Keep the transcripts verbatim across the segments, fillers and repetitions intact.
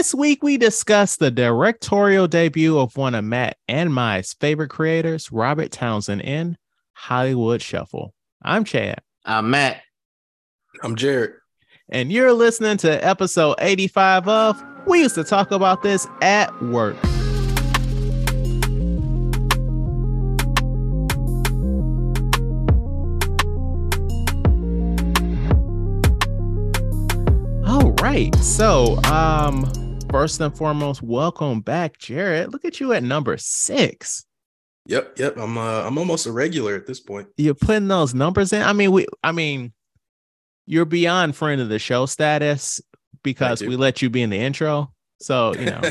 This week, we discuss the directorial debut of one of Matt and my favorite creators, Robert Townsend, in Hollywood Shuffle. I'm Chad. I'm Matt. I'm Jared. And you're listening to episode eighty-five of We Used to Talk About This at Work. Right, so um first and foremost, welcome back, Jared. Look at you at number six. Yep, yep. I'm uh, I'm almost a regular at this point. You're putting those numbers in. I mean, we. I mean, you're beyond friend of the show status because we let you be in the intro. So you know,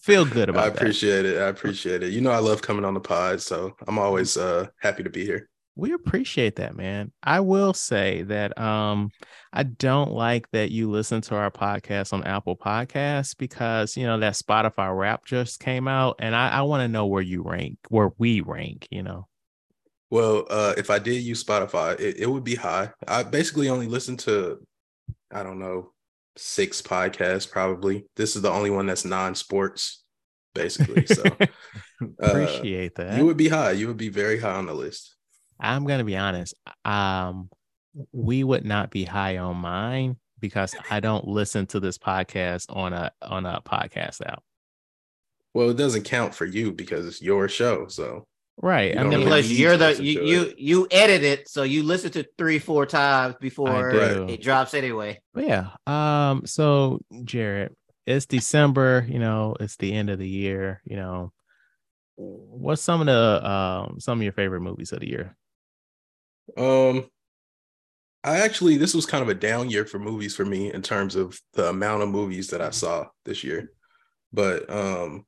feel good about. I appreciate that. it. I appreciate it. You know, I love coming on the pod, so I'm always uh, happy to be here. We appreciate that, man. I will say that um, I don't like that you listen to our podcast on Apple Podcasts because, you know, that Spotify rap just came out, and I, I want to know where you rank, where we rank, you know. Well, uh, if I did use Spotify, it, it would be high. I basically only listen to, I don't know, six podcasts probably. This is the only one that's non-sports, basically. So appreciate uh, that. You would be high. You would be very high on the list. I'm going to be honest. Um, we would not be high on mine because I don't listen to this podcast on a on a podcast app. Well, it doesn't count for you because it's your show. So right. I mean, really plus you're the you you, you edit it, so you listen to three, four times before it drops anyway. But yeah. Um, so Jared, it's December, you know, it's the end of the year, you know. What's some of the um some of your favorite movies of the year? Um, I actually this was kind of a down year for movies for me in terms of the amount of movies that I saw this year. But um,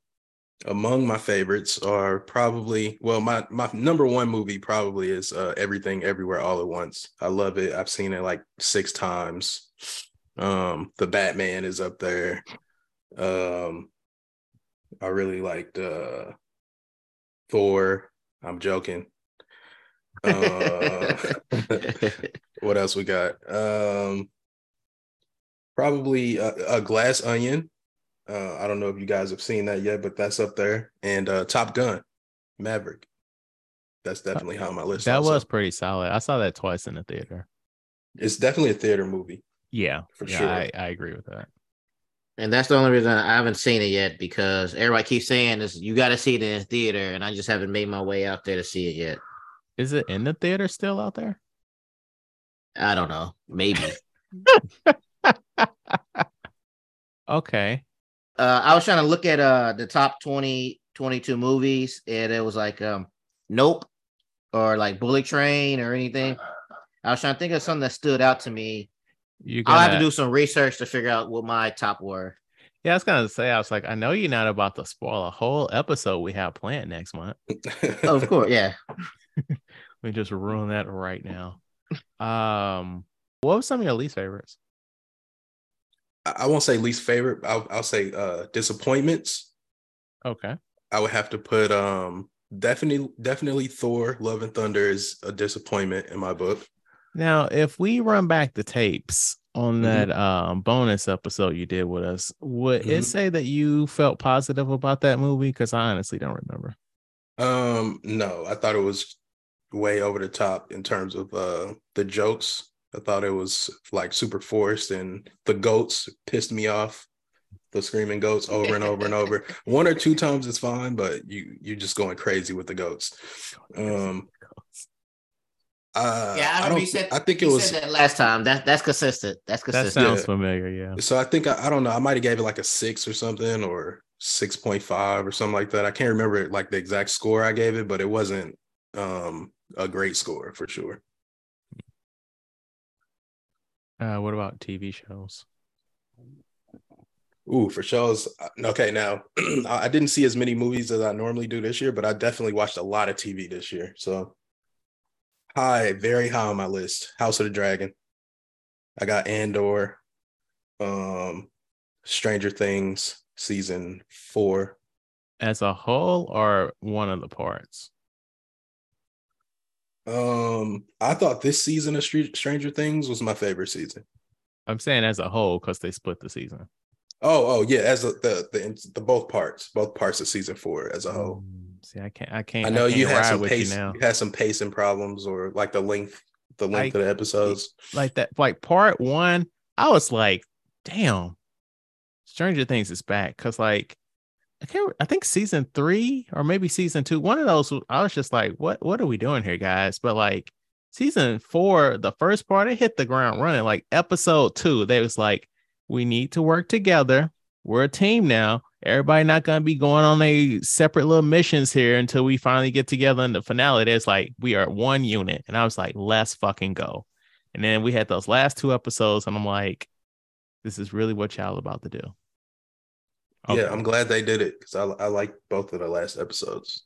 among my favorites are probably well, my my number one movie probably is uh, Everything Everywhere All at Once. I love it. I've seen it like six times. Um, The Batman is up there. Um, I really liked. Uh, Thor. I'm joking. Uh, what else we got? Um, probably a, a Glass Onion. Uh, I don't know if you guys have seen that yet, but that's up there. And uh, Top Gun, Maverick. That's definitely high on my list. That also was pretty solid. I saw that twice in the theater. It's definitely a theater movie. Yeah, for yeah, sure. I, I agree with that. And that's the only reason I haven't seen it yet, because everybody keeps saying this, you got to see it in the theater, and I just haven't made my way out there to see it yet. Is it in the theater still out there? I don't know. Maybe. Okay. Uh, I was trying to look at uh, the top twenty, twenty-two movies, and it was like um, Nope or like Bullet Train or anything. I was trying to think of something that stood out to me. Gonna, I'll have to do some research to figure out what my top were. Yeah, I was going to say, I was like, I know you're not about to spoil a whole episode we have planned next month. Oh, of course, yeah. We just ruin that right now. Um, what were some of your least favorites? I, I won't say least favorite. I'll, I'll say uh, disappointments. Okay. I would have to put um, definitely, definitely Thor, Love and Thunder is a disappointment in my book. Now, if we run back the tapes on that mm-hmm. um, bonus episode you did with us, would mm-hmm. it say that you felt positive about that movie? Because I honestly don't remember. Um, no, I thought it was way over the top in terms of uh, the jokes. I thought it was like super forced, and the goats pissed me off. The screaming goats over and over and over. One or two times is fine, but you you're just going crazy with the goats. Um, Uh, yeah, I, I don't. Said, I think it was said that last time. That that's consistent. That's consistent. That sounds yeah. familiar. Yeah. So I think I, I don't know. I might have gave it like a six or something, or six point five or something like that. I can't remember like the exact score I gave it, but it wasn't um, a great score for sure. Uh, what about T V shows? Ooh, for shows. Okay, now I didn't see as many movies as I normally do this year, but I definitely watched a lot of T V this year. So. High, very high on my list. House of the Dragon. I got Andor, um, Stranger Things season four. As a whole, or one of the parts? Um, I thought this season of Stranger Things was my favorite season. I'm saying as a whole because they split the season. Oh, oh yeah, as a, the the the both parts, both parts of season four as a whole. See, I can't, I can't. I know I can't you had some pace, you, you had some pacing problems, or like the length, the length I, of the episodes, like that. Like part one, I was like, damn, Stranger Things is back, because like I can't. I think season three or maybe season two, one of those. I was just like, what, what are we doing here, guys? But like season four, the first part, it hit the ground running. Like episode two, they was like, we need to work together. We're a team now. Everybody not going to be going on a separate little missions here until we finally get together in the finale. There's like, we are one unit. And I was like, let's fucking go. And then we had those last two episodes and I'm like, this is really what y'all about to do. Okay. Yeah, I'm glad they did it because I, I like both of the last episodes.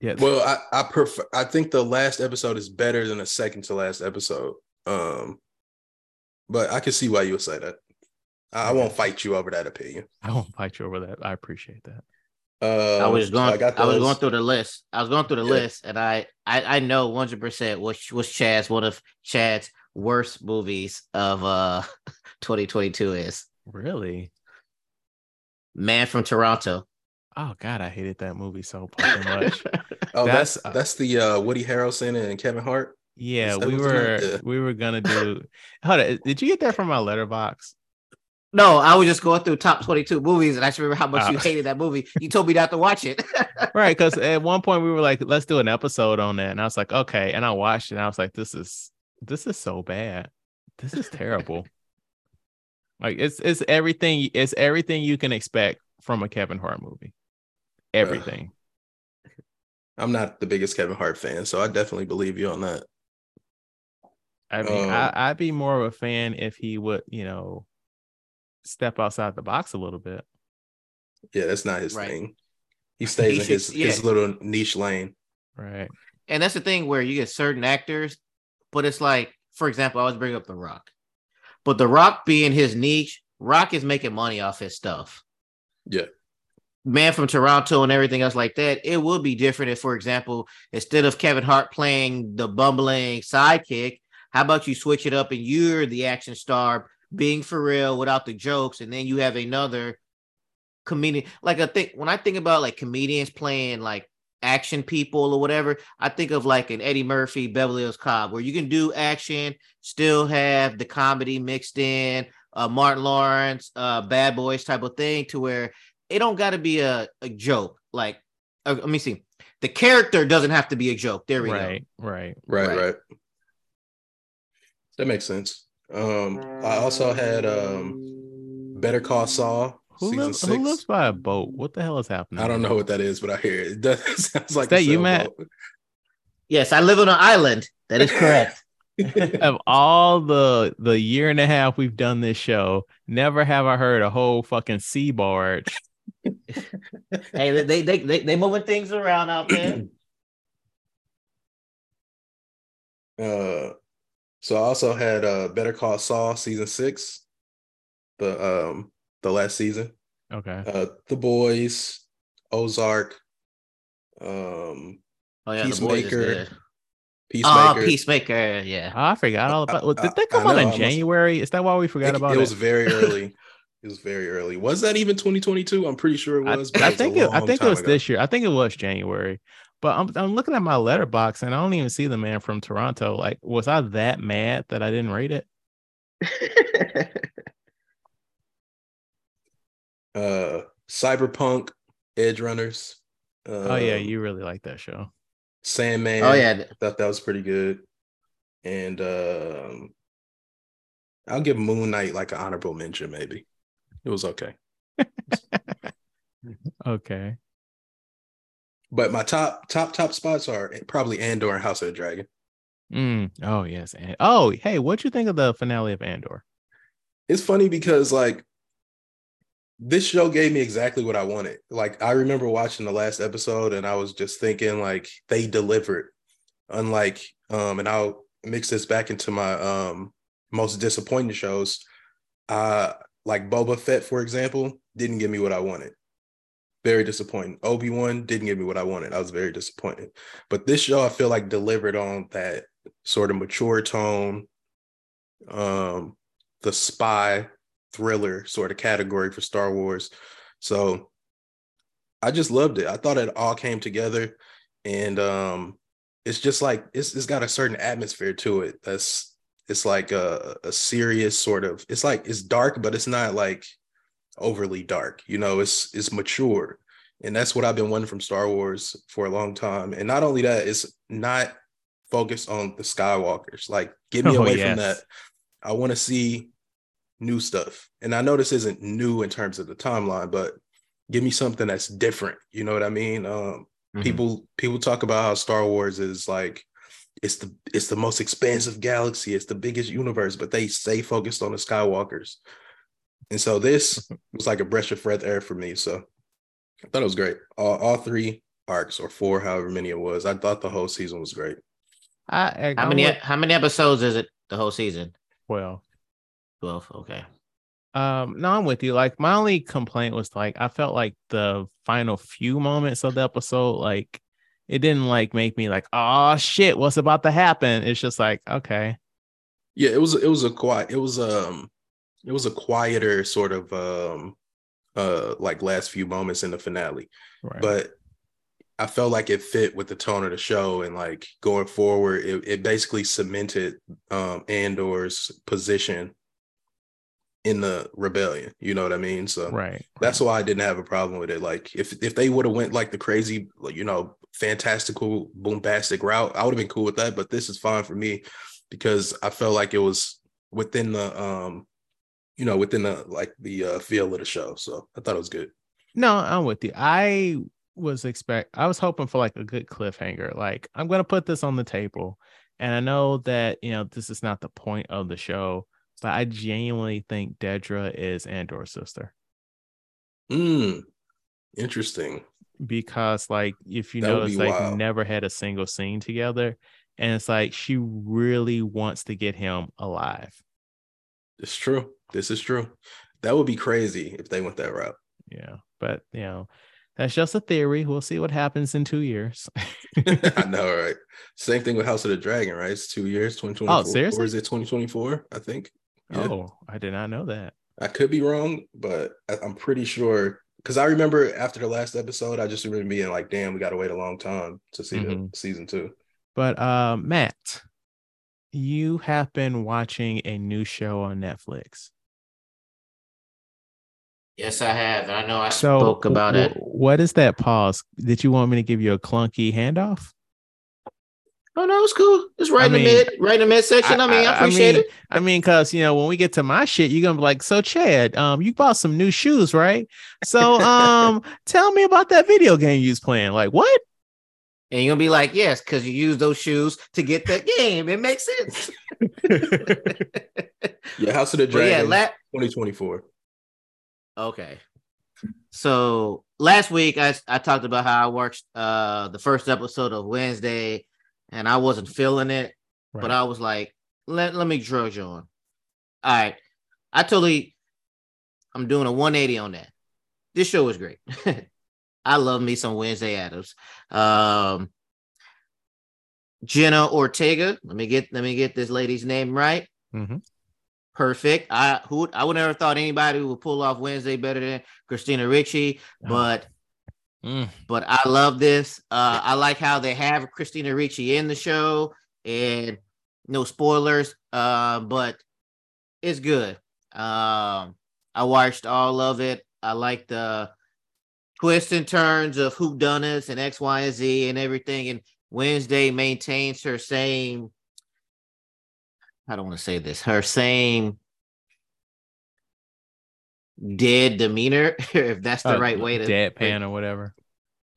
Yeah. Well, I, I prefer, I think the last episode is better than the second to last episode. Um, But I can see why you would say that. I won't fight you over that opinion. I won't fight you over that. I appreciate that. Uh, I was going. So I, I was going through the list. I was going through the yeah. list, and I, I, I know one hundred percent was was Chad's one of Chad's worst movies of uh twenty twenty-two is. Really? Man from Toronto. Oh God, I hated that movie so fucking much. oh, that's that's, uh, that's the uh, Woody Harrelson and Kevin Hart. Yeah, we were yeah. we were gonna do. Hold on, did you get that from my letterbox? No, I was just going through top twenty-two movies, and I just remember how much uh, you hated that movie. You told me not to watch it, right? Because at one point we were like, "Let's do an episode on that," and I was like, "Okay," and I watched it, and I was like, "This is this is so bad. This is terrible." Like it's it's everything. It's everything you can expect from a Kevin Hart movie. Everything. Uh, I'm not the biggest Kevin Hart fan, so I definitely believe you on that. I mean, um, I, I'd be more of a fan if he would, you know, step outside the box a little bit. Yeah, that's not his right. thing. He stays he in should, his, yeah. his little niche lane. Right. And that's the thing where you get certain actors, but it's like, for example, I always bring up The Rock. But The Rock being his niche, Rock is making money off his stuff. Yeah. Man from Toronto and everything else like that, it would be different if, for example, instead of Kevin Hart playing the bumbling sidekick, how about you switch it up and you're the action star being for real without the jokes, and then you have another comedian. Like I think when I think about like comedians playing like action people or whatever, I think of like an Eddie Murphy, Beverly Hills Cop, where you can do action, still have the comedy mixed in, uh, Martin Lawrence, uh, Bad Boys type of thing, to where it don't got to be a, a joke. Like, uh, let me see. The character doesn't have to be a joke. There we right, go. Right, right, right, right. That makes sense. Um, I also had um, Better Call Saul. Who, season lives, six. Who lives by a boat? What the hell is happening? I don't know what that is, but I hear it. It, does, it sounds like is that you, Matt? Boat. Yes, I live on an island. That is correct. Of all the the year and a half we've done this show, never have I heard a whole fucking sea barge. Hey, they they they they, they moving things around out there. uh. So I also had uh, Better Call Saul season six, the um the last season. Okay. Uh, The Boys, Ozark, um, oh yeah, Peacemaker, Peacemaker. Oh, Peacemaker, yeah. Oh, I forgot all about. Well, did that come I, I out know, in almost, January? Is that why we forgot it, about it? It was very early. It was very early. Was that even twenty twenty-two? I'm pretty sure it was. I, I think it. I think it was ago. This year. I think it was January. But I'm I'm looking at my letterbox and I don't even see The Man from Toronto. Like, was I that mad that I didn't rate it? uh, Cyberpunk, Edge Runners. Um, oh yeah, you really like that show. Sandman. Oh yeah, thought that was pretty good. And um, I'll give Moon Knight like an honorable mention. Maybe it was okay. Okay. But my top, top, top spots are probably Andor and House of the Dragon. Mm. Oh, yes. And, oh, hey, what'd you think of the finale of Andor? It's funny because, like, this show gave me exactly what I wanted. Like, I remember watching the last episode and I was just thinking, like, they delivered. Unlike, um, and I'll mix this back into my um, most disappointing shows. Uh, like Boba Fett, for example, didn't give me what I wanted. Very disappointing. Obi-Wan didn't give me what I wanted. I was very disappointed. But this show, I feel like, delivered on that sort of mature tone. Um, the spy thriller sort of category for Star Wars. So I just loved it. I thought it all came together, and um, it's just like it's it's got a certain atmosphere to it. That's it's like a, a serious sort of. It's like it's dark, but it's not like overly dark. You know, it's it's mature, and that's what I've been wanting from Star Wars for a long time. And not only that, it's not focused on the Skywalkers. Like, get me oh, away yes. from that. I want to see new stuff, and I know this isn't new in terms of the timeline, but give me something that's different. You know what I mean? Um, mm-hmm. People people talk about how Star Wars is like, it's the it's the most expansive galaxy. It's the biggest universe, but they stay focused on the Skywalkers. And so this was like a breath of fresh air for me. So I thought it was great. All, all three arcs or four, however many it was. I thought the whole season was great. I, I how many what, how many episodes is it? The whole season? Twelve. Twelve. Okay. Um, no, I'm with you. Like, my only complaint was like I felt like the final few moments of the episode, like it didn't like make me like, oh shit, what's about to happen? It's just like, okay. Yeah, it was it was a quiet, it was um it was a quieter sort of um uh like last few moments in the finale. Right. But I felt like it fit with the tone of the show, and like going forward, it, it basically cemented um Andor's position in the rebellion. You know what I mean? So right, that's why I didn't have a problem with it. Like if if they would have went like the crazy, you know, fantastical, bombastic route, I would have been cool with that. But this is fine for me because I felt like it was within the um, you know, within the like the uh, feel of the show. So I thought it was good. No, I'm with you. I was expect I was hoping for like a good cliffhanger. Like, I'm gonna put this on the table, and I know that, you know, this is not the point of the show, but I genuinely think Dedra is Andor's sister. Mm, interesting. Because like, if you that notice, like wild. Never had a single scene together, and it's like she really wants to get him alive. It's true. This is true. That would be crazy if they went that route. Yeah, but you know, that's just a theory. We'll see what happens in two years. I know, right? Same thing with House of the Dragon, right? It's two years, twenty twenty-four. Oh, seriously? Or is it twenty twenty-four? I think. Yeah. Oh, I did not know that. I could be wrong, but I- I'm pretty sure. Because I remember after the last episode, I just remember being like, damn, we got to wait a long time to see mm-hmm. the season two. But uh, Matt, you have been watching a new show on Netflix. Yes, I have. I know I so, spoke about w- it. What is that pause? Did you want me to give you a clunky handoff? Oh, no, it's cool. It's right I in mean, the mid, right in the midsection. I, I mean, I appreciate I mean, it. I mean, because, you know, when we get to my shit, you're going to be like, so Chad, um, you bought some new shoes, right? So um, tell me about that video game you was playing. Like, what? And you're going to be like, yes, because you use those shoes to get that game. It makes sense. Yeah, House of the Dragon, yeah, la- twenty twenty-four. Okay, so last week I, I talked about how I watched uh, the first episode of Wednesday, and I wasn't feeling it, right. But I was like, let, let me drudge you on. All right, I totally, I'm doing a one eighty on that. This show is great. I love me some Wednesday Addams. Um, Jenna Ortega. Let me get let me get this lady's name right. Mm-hmm. Perfect. I who I would never thought anybody would pull off Wednesday better than Christina Ricci, but mm. but I love this. Uh, I like how they have Christina Ricci in the show, and no spoilers, uh, but it's good. Um, I watched all of it. I like the twists and turns of whodunits and X, Y, and Z and everything. And Wednesday maintains her same. I don't want to say this, her same dead demeanor, if that's the uh, right way to deadpan or whatever.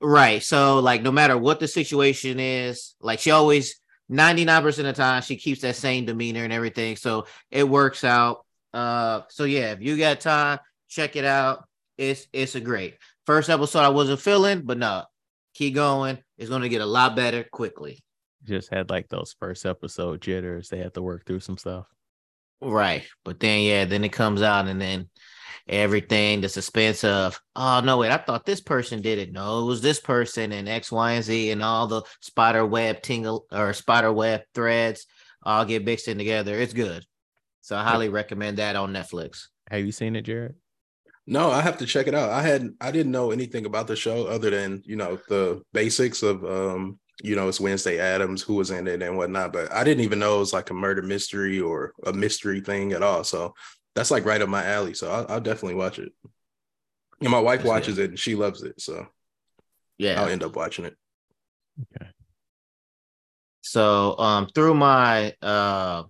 Right. So like, no matter what the situation is, like she always ninety-nine percent of the time, she keeps that same demeanor and everything. So it works out. Uh, so yeah, if you got time, check it out. It's, it's a great first episode. I wasn't feeling, but no, keep going. It's going to get a lot better quickly. Just had like those first episode jitters. They had to work through some stuff. Right. But then, yeah, then it comes out, and then everything, the suspense of, oh, no, wait, I thought this person did it. No, it was this person and X, Y, and Z, and all the spider web tingle or spider web threads all get mixed in together. It's good. So I highly recommend that on Netflix. Have you seen it, Jared? No, I have to check it out. I had I didn't know anything about the show other than, you know, the basics of, um, you know, it's Wednesday Addams, who was in it and whatnot. But I didn't even know it was like a murder mystery or a mystery thing at all. So that's like right up my alley. So I'll, I'll definitely watch it. And my wife watches it and she loves it. So yeah, I'll end up watching it. Okay. So um, through my, uh,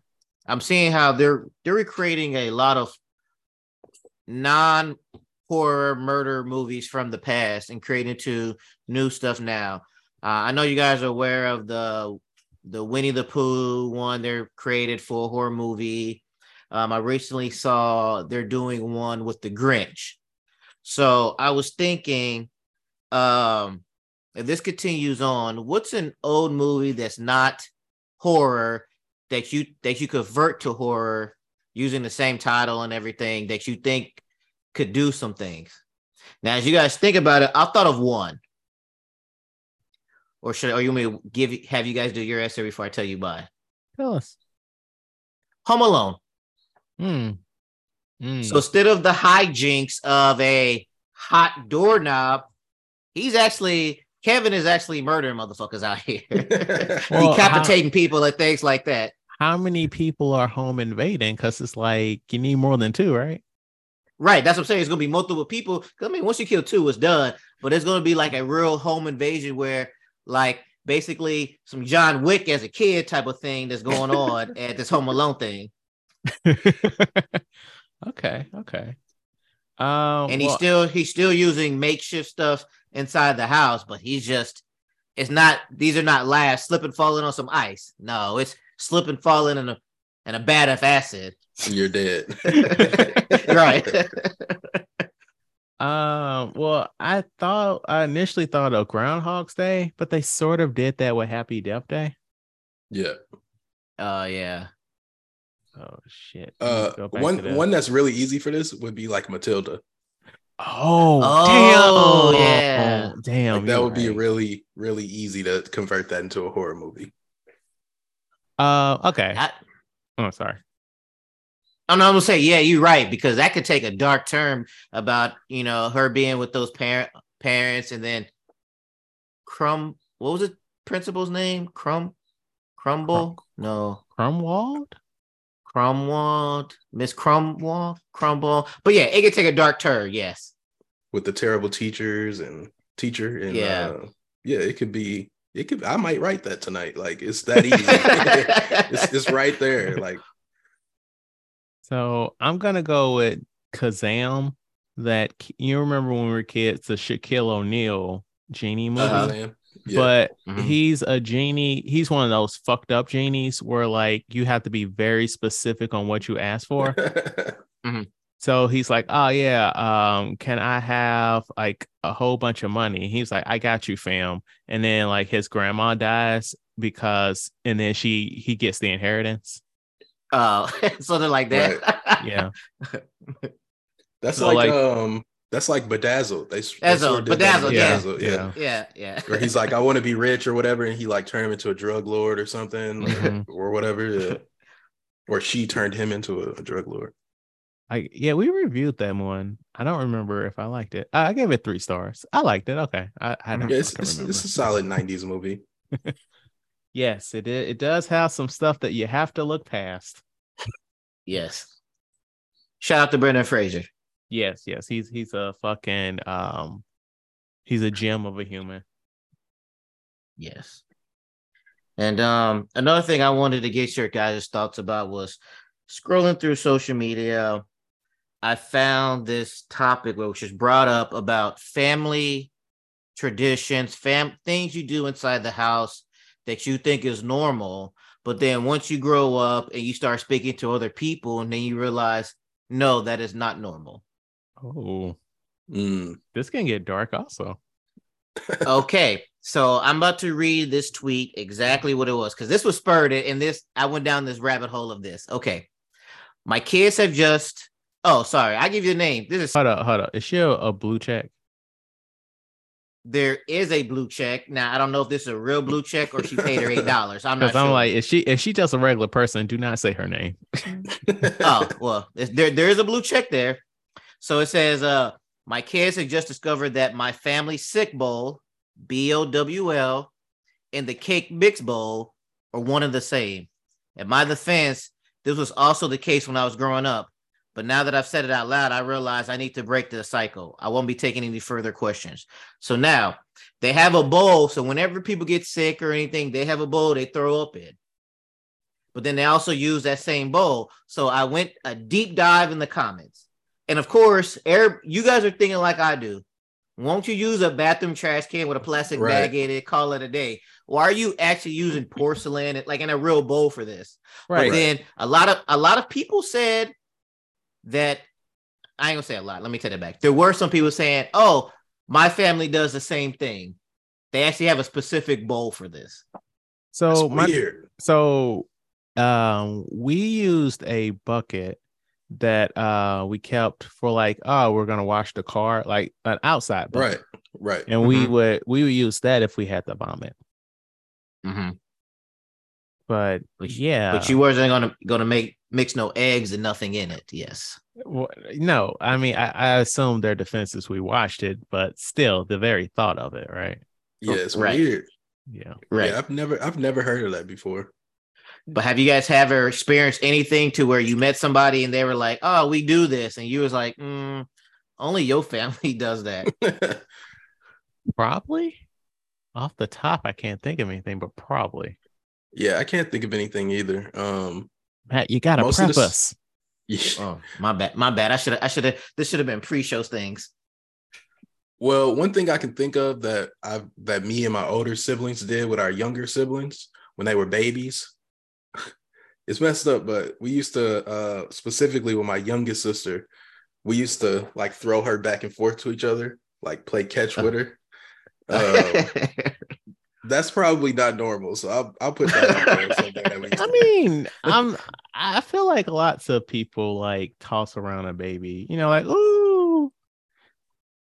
I'm seeing how they're they're recreating a lot of non-horror murder movies from the past and creating into new stuff now. Uh, I know you guys are aware of the the Winnie the Pooh one they're created for a horror movie. Um, I recently saw they're doing one with the Grinch. So I was thinking, um, if this continues on, what's an old movie that's not horror that you that you convert to horror using the same title and everything that you think could do some things? Now, as you guys think about it, I thought of one. Or should or you may give have you guys do your essay before I tell you bye? Tell us. Home Alone. Mm. Mm. So instead of the hijinks of a hot doorknob, he's actually Kevin is actually murdering motherfuckers out here, well, decapitating how, people and things like that. How many people are home invading? Because it's like you need more than two, right? Right, that's what I'm saying. It's gonna be multiple people. I mean, once you kill two, it's done. But it's gonna be like a real home invasion where, like, basically some John Wick as a kid type of thing that's going on at this Home Alone thing. okay, okay. Um, and he's well, still he's still using makeshift stuff inside the house, but he's just it's not. These are not laughs. Slip and falling on some ice. No, it's slip and falling in a in a bath of acid. You're dead. Right. Um, well, I thought I initially thought of Groundhog's Day, but they sort of did that with Happy Death Day. Yeah. Oh uh, yeah. Oh shit. Uh, one one that's really easy for this would be like Matilda. Oh, oh damn! Yeah, oh, damn. Like, that would right. be really really easy to convert that into a horror movie. Uh, okay. I, oh, sorry. I'm not gonna say, yeah, you're right, because that could take a dark turn about, you know, her being with those parent parents, and then Crum. What was the principal's name? Crum, Crumble? Crum- no, Crumwald. Crumwald, Miss Crumwald, Crumble. But yeah, it could take a dark turn. Yes, with the terrible teachers and teacher, and yeah, uh, yeah, it could be. It could. I might write that tonight. Like, it's that easy. it's, it's right there. Like. So I'm gonna go with Kazam. That you remember when we were kids, the Shaquille O'Neal genie movie. Uh, yeah. But mm-hmm. he's a genie. He's one of those fucked up genies where, like, you have to be very specific on what you ask for. mm-hmm. So he's like, "Oh yeah, um, can I have like a whole bunch of money?" He's like, "I got you, fam." And then like his grandma dies because, and then she he gets the inheritance. Oh, something like that. Right. Yeah, that's so like, like um, that's like Bedazzled. They, they sort of Bedazzled, yeah. Bedazzled, yeah, yeah, yeah. Where he's like, I want to be rich or whatever, and he like turned him into a drug lord or something, mm-hmm. or, or whatever, yeah. Or she turned him into a, a drug lord. I yeah, we reviewed that one. I don't remember if I liked it. I, I gave it three stars. I liked it. Okay, I, I don't. Yeah, it's, it's, it's a solid nineties movie. Yes, it it does have some stuff that you have to look past. Yes. Shout out to Brendan Fraser. Yes, yes, he's he's a fucking um, he's a gem of a human. Yes. And um, another thing I wanted to get your guys' thoughts about was scrolling through social media. I found this topic which was brought up about family traditions, fam things you do inside the house that you think is normal, but then once you grow up and you start speaking to other people, and then you realize, no, that is not normal. Oh, mm. This can get dark also. Okay, so I'm about to read this tweet exactly what it was, because this was spurred it, and this I went down this rabbit hole of this. Okay, my kids have just. Oh, sorry, I give you a name. This is hold up, hold up. Is she a, a blue check? there is a blue check. Now, I don't know if this is a real blue check or she paid her eight dollars. I'm not sure. I'm like, if she, if she tells a regular person, do not say her name. Oh, well, there, there is a blue check there. So it says, uh, my kids had just discovered that my family sick bowl, B O W L, and the cake mix bowl are one and the same. In my defense, this was also the case when I was growing up. But now that I've said it out loud, I realize I need to break the cycle. I won't be taking any further questions. So now they have a bowl. So whenever people get sick or anything, they have a bowl they throw up in. But then they also use that same bowl. So I went a deep dive in the comments. And of course, air, you guys are thinking like I do. Won't you use a bathroom trash can with a plastic right. bag in it, call it a day? Or are you actually using porcelain, like in a real bowl for this? Right. But then a lot of a lot of people said, that I ain't gonna say a lot. Let me take it back. There were some people saying, oh, my family does the same thing. They actually have a specific bowl for this. So my, so um, we used a bucket that uh, we kept for like, oh, we're gonna wash the car, like an outside bucket. Right, right. And mm-hmm. we would we would use that if we had to vomit. Mm-hmm. But, but yeah, but you wasn't gonna gonna make mix no eggs and nothing in it. Yes. Well, no, I mean, I, I assume their defenses. We watched it, but still, the very thought of it, right? Yeah, it's right. weird. Yeah, right. Yeah, I've never, I've never heard of that before. But have you guys ever experienced anything to where you met somebody and they were like, "Oh, we do this," and you was like, mm, "Only your family does that." Probably. Off the top, I can't think of anything, but probably. Yeah, I can't think of anything either. Um, Matt, you gotta prep this... us. Yeah. Oh, my bad, my bad. I should have. I should have. This should have been pre-show things. Well, one thing I can think of that I that me and my older siblings did with our younger siblings when they were babies. It's messed up, but we used to uh, specifically with my youngest sister, we used to like throw her back and forth to each other, like play catch with her. Um, That's probably not normal, so I'll I'll put that out there. Something that we I mean, I'm I feel like lots of people like toss around a baby, you know, like ooh,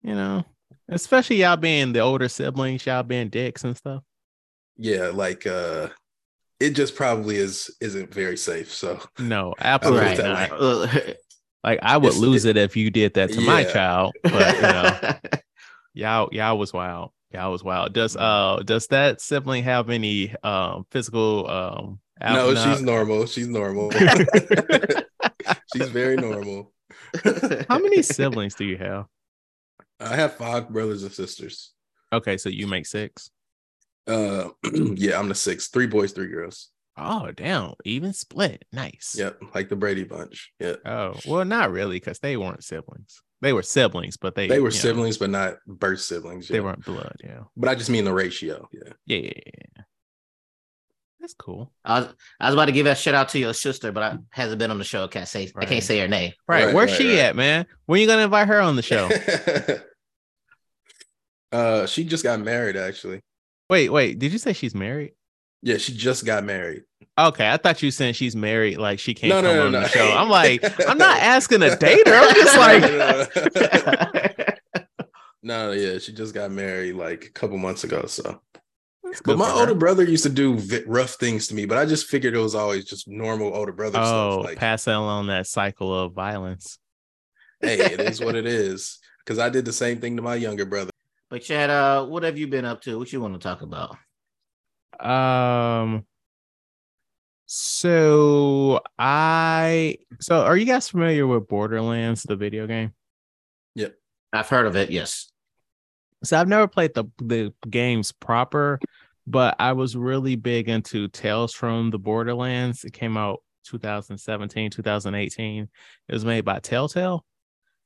you know, especially y'all being the older siblings, y'all being dicks and stuff. Yeah, like uh, it just probably is isn't very safe. So no, absolutely not. Like, like I would lose it, it if you did that to yeah. my child, but you know, y'all y'all was wild. Yeah, I was wild. Does uh does that sibling have any um physical um No, she's normal. She's normal. She's very normal. How many siblings do you have? I have five brothers and sisters. Okay, so you make six? Uh yeah, I'm the sixth. Three boys, three girls. Oh, damn. Even split. Nice. Yep, like the Brady Bunch. Yeah. Oh, well, not really, because they weren't siblings. They were siblings, but they they were siblings, know, but not birth siblings. Yeah. They weren't blood, yeah. But I just mean the ratio. Yeah. Yeah. That's cool. I was, I was about to give a shout out to your sister, but I hasn't been on the show. I can't say right. I can't say her name. Right. right Where's right, she right. at, man? When are you gonna invite her on the show? uh she just got married, actually. Wait, wait, did you say she's married? Yeah, she just got married. Okay, I thought you said she's married, like she can't no, come no, no, on no. the show. I'm like, I'm not asking a date her. I'm just like, no, no, yeah, she just got married like a couple months ago. So, but my older brother used to do v- rough things to me, but I just figured it was always just normal older brother oh, stuff. Oh, like, pass along that cycle of violence. Hey, it is what it is. Because I did the same thing to my younger brother. But Chad, uh, what have you been up to? What you want to talk about? Um. So I so are you guys familiar with Borderlands, the video game? Yep, I've heard of it. Yes. So I've never played the the games proper, but I was really big into Tales from the Borderlands. It came out twenty seventeen, twenty eighteen. It was made by Telltale,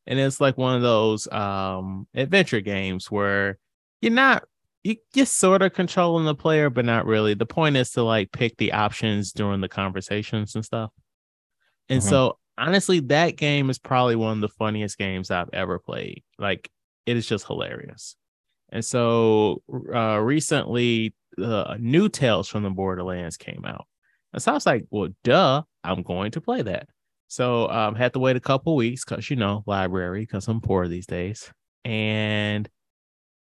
and it's like one of those um adventure games where you're not. You just sort of controlling the player, but not really. The point is to like pick the options during the conversations and stuff. And mm-hmm. so honestly, that game is probably one of the funniest games I've ever played. Like it is just hilarious. And so uh, recently uh, new Tales from the Borderlands came out. And so I was like, well, duh, I'm going to play that. So I um, had to wait a couple weeks because, you know, library, because I'm poor these days. And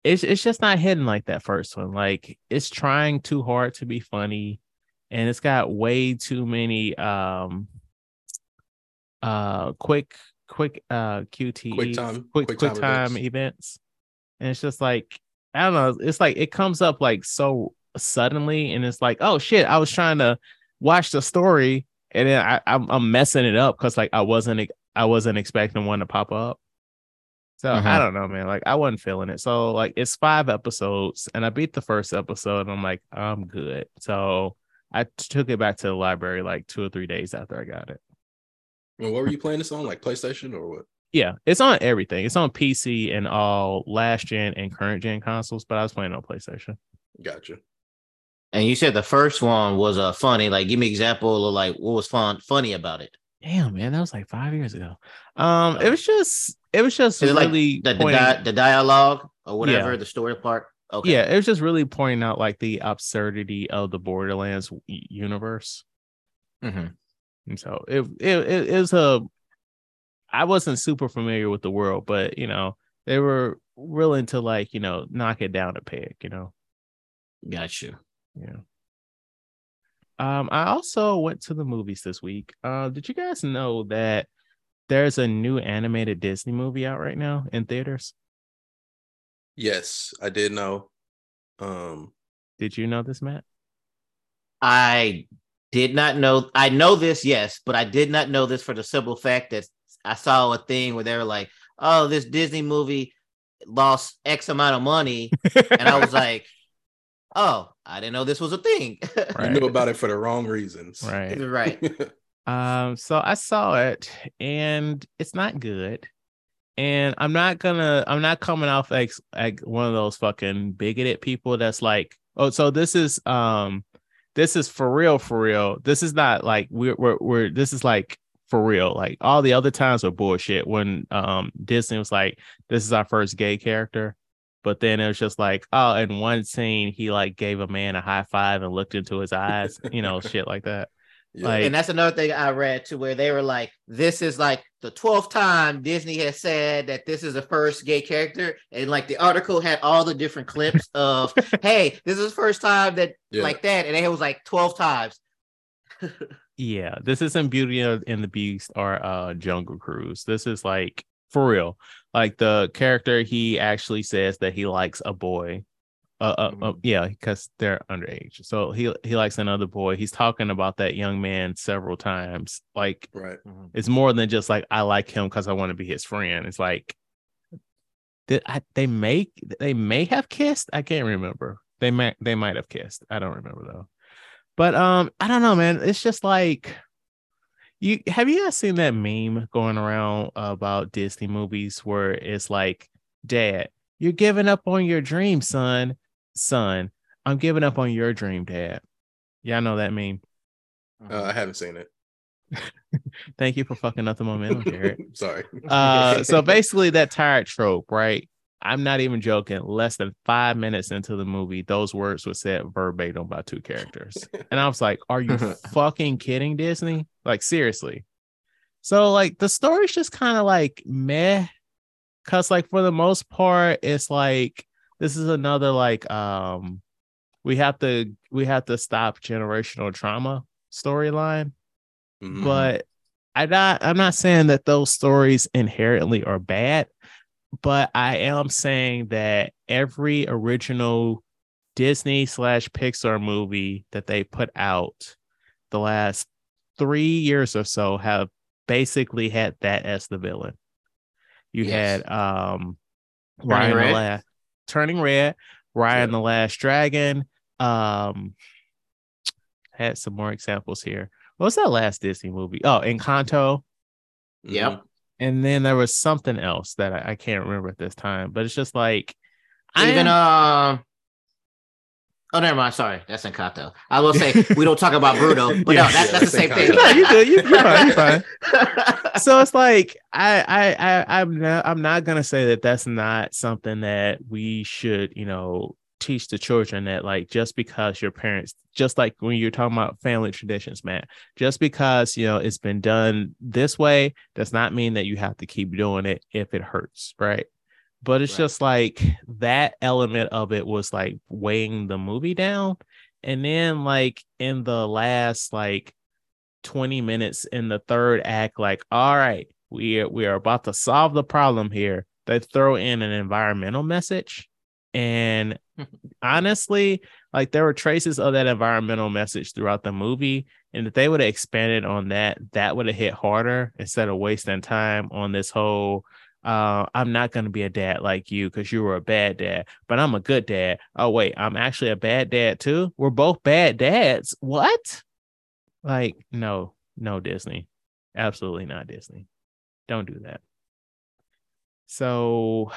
it's it's just not hitting like that first one. Like, it's trying too hard to be funny, and it's got way too many um uh quick quick uh Q T Es, quick time quick, quick, quick time, time events. events. And it's just like, I don't know, it's like it comes up like so suddenly, and it's like, oh shit, I was trying to watch the story, and then I, I'm, I'm messing it up because like I wasn't I wasn't expecting one to pop up. So mm-hmm. I don't know, man. Like, I wasn't feeling it. So like, it's five episodes, and I beat the first episode, and I'm like, I'm good. So I took it back to the library like two or three days after I got it. And what were you playing this on? Like PlayStation or what? Yeah, it's on everything. It's on P C and all last gen and current gen consoles, but I was playing on PlayStation. Gotcha. And you said the first one was uh, funny. Like, give me an example of like what was fun, funny about it. Damn, man, that was like five years ago. Um, it was just, it was just it really like the, the, di- the dialogue or whatever, yeah. The story part. Okay, yeah, it was just really pointing out like the absurdity of the Borderlands universe. Mm-hmm. And so it it it is a. I wasn't super familiar with the world, but you know they were willing to like you know knock it down a peg. You know, gotcha. Yeah. Um, I also went to the movies this week. Uh, did you guys know that there's a new animated Disney movie out right now in theaters? Yes, I did know. Um, did you know this, Matt? I did not know. I know this, yes, but I did not know this for the simple fact that I saw a thing where they were like, "Oh, this Disney movie lost X amount of money," and I was like, "Oh, I didn't know this was a thing." Right. You knew about it for the wrong reasons. Right. Right. um, so I saw it, and it's not good. And I'm not gonna, I'm not coming off like, like one of those fucking bigoted people that's like, oh, so this is, um, this is for real, for real. This is not like we're, we're, we're this is like for real. Like all the other times were bullshit when, um, Disney was like, this is our first gay character. But then it was just like, oh, in one scene, he like gave a man a high five and looked into his eyes, you know, shit like that. Yeah. Like, and that's another thing I read too, where they were like, this is like the twelfth time Disney has said that this is the first gay character. And like the article had all the different clips of, hey, this is the first time that yeah. like that. And it was like twelve times. Yeah, this isn't Beauty and the Beast or uh, Jungle Cruise. This is like, for real. Like the character, he actually says that he likes a boy. Uh, uh, uh yeah, because they're underage. So he he likes another boy. He's talking about that young man several times. Like, right. It's more than just like, I like him because I want to be his friend. It's like did I, they may they may have kissed. I can't remember. They might they might have kissed. I don't remember though. But um, I don't know, man. It's just like. You have you guys seen that meme going around about Disney movies where it's like, Dad, you're giving up on your dream, son. Son, I'm giving up on your dream, Dad. Y'all know that meme? Uh, I haven't seen it. Thank you for fucking up the momentum, Jared. Sorry. uh, so basically that tired trope, right? I'm not even joking. Less than five minutes into the movie, those words were said verbatim by two characters. And I was like, are you fucking kidding, Disney? Like, seriously. So, like, the story's just kind of like meh. Because, like, for the most part, it's like, this is another, like, um, we have to, we have to stop generational trauma storyline. Mm-hmm. But I'm not, I'm not saying that those stories inherently are bad. But I am saying that every original Disney slash Pixar movie that they put out the last three years or so have basically had that as the villain. You yes. had um, Ryan Turning Red. The Last, Turning Red, Ryan yeah. the Last Dragon. Um, had some more examples here. What was that last Disney movie? Oh, Encanto. Yep. Mm-hmm. And then there was something else that I, I can't remember at this time, but it's just like I even am... uh oh never mind, sorry, that's Encanto. I will say we don't talk about Bruno, but yeah. no, that, that's the same thing. No, you good, you, you're fine, you're fine. So it's like I, I, I, I'm not, I'm not gonna say that that's not something that we should, you know, teach the children that like just because your parents, just like when you're talking about family traditions, man, just because, you know, it's been done this way does not mean that you have to keep doing it if it hurts. Right. But it's right. just like that element of it was like weighing the movie down. And then like in the last like twenty minutes in the third act, like, all right, we are, we are about to solve the problem here. They throw in an environmental message. And honestly, like there were traces of that environmental message throughout the movie. And if they would have expanded on that, that would have hit harder instead of wasting time on this whole Uh, I'm not going to be a dad like you because you were a bad dad, but I'm a good dad. Oh, wait, I'm actually a bad dad, too. We're both bad dads. What? Like, no, no, Disney. Absolutely not Disney. Don't do that. So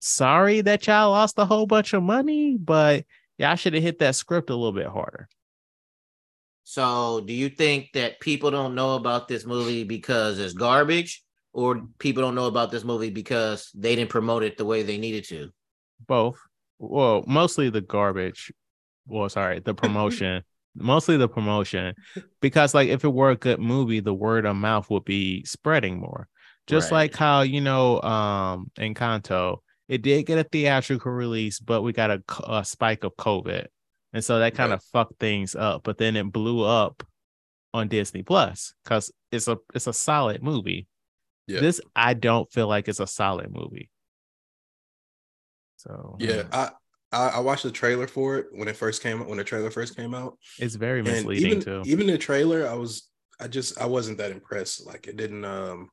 sorry that y'all lost a whole bunch of money, but y'all should have hit that script a little bit harder. So do you think that people don't know about this movie because it's garbage? Or people don't know about this movie because they didn't promote it the way they needed to? Both. Well, mostly the garbage. Well, sorry, the promotion. Mostly the promotion. Because, like, if it were a good movie, the word of mouth would be spreading more. Just right. like how, you know, um, Encanto, it did get a theatrical release, but we got a, a spike of COVID. And so that kind right. of fucked things up. But then it blew up on Disney Plus because it's a it's a solid movie. Yeah. This, I don't feel like it's a solid movie. So yeah, I, I watched the trailer for it when it first came out. When the trailer first came out, it's very misleading even, too. Even the trailer, I was, I just, I wasn't that impressed. Like it didn't, um,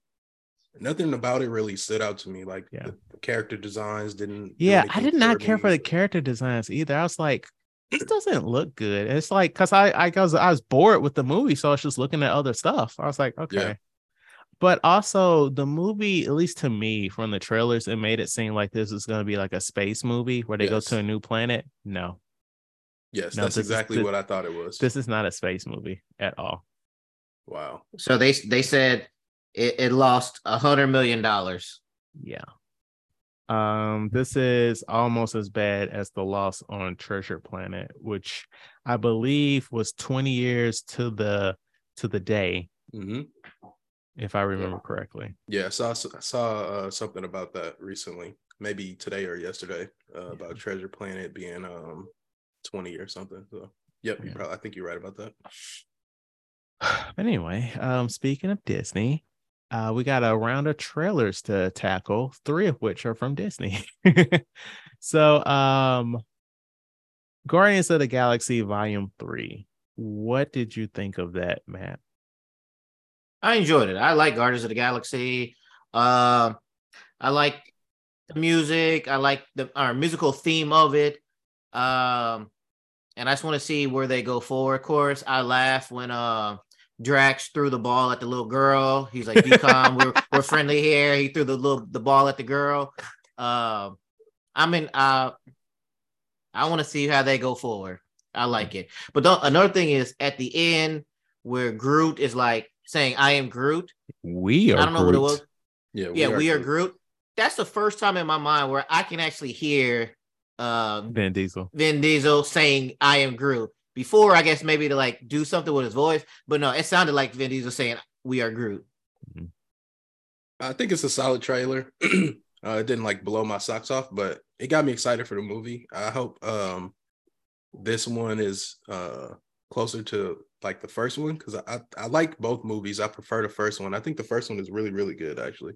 nothing about it really stood out to me. Like yeah. the, the character designs didn't. Yeah, really I did not care me. for the character designs either. I was like, this doesn't look good. And it's like because I, I, I was, I was bored with the movie, so I was just looking at other stuff. I was like, okay. Yeah. But also the movie, at least to me, from the trailers, it made it seem like this is going to be like a space movie where they yes. go to a new planet. No. Yes, no, that's exactly is, what I thought it was. This is not a space movie at all. Wow. So they they said it, it lost a hundred million dollars. Yeah. Um. This is almost as bad as the loss on Treasure Planet, which I believe was twenty years to the to the day. Mm-hmm. If I remember yeah. correctly. Yeah, I saw, I saw uh, something about that recently, maybe today or yesterday, uh, yeah. about Treasure Planet being um twenty or something. So, yep, yeah. you probably, I think you're right about that. But anyway, um, speaking of Disney, uh, we got a round of trailers to tackle, three of which are from Disney. So, um, Guardians of the Galaxy Volume three. What did you think of that, Matt? I enjoyed it. I like Guardians of the Galaxy. Uh, I like the music. I like the our musical theme of it. Um, and I just want to see where they go forward. Of course, I laugh when uh, Drax threw the ball at the little girl. He's like, be calm. we're, we're friendly here. He threw the little the ball at the girl. Uh, I mean, uh, I want to see how they go forward. I like it. But don't, another thing is at the end where Groot is like, saying I am Groot. We are I don't know Groot. What it was. Yeah, we, yeah, are, we Groot. are Groot. That's the first time in my mind where I can actually hear uh, Vin Diesel. Vin Diesel saying I am Groot. Before, I guess maybe to like do something with his voice, but no, it sounded like Vin Diesel saying we are Groot. I think it's a solid trailer. uh, it didn't like blow my socks off, but it got me excited for the movie. I hope um, this one is uh, closer to like the first one, because I, I I like both movies. I prefer the first one. I think the first one is really, really good, actually.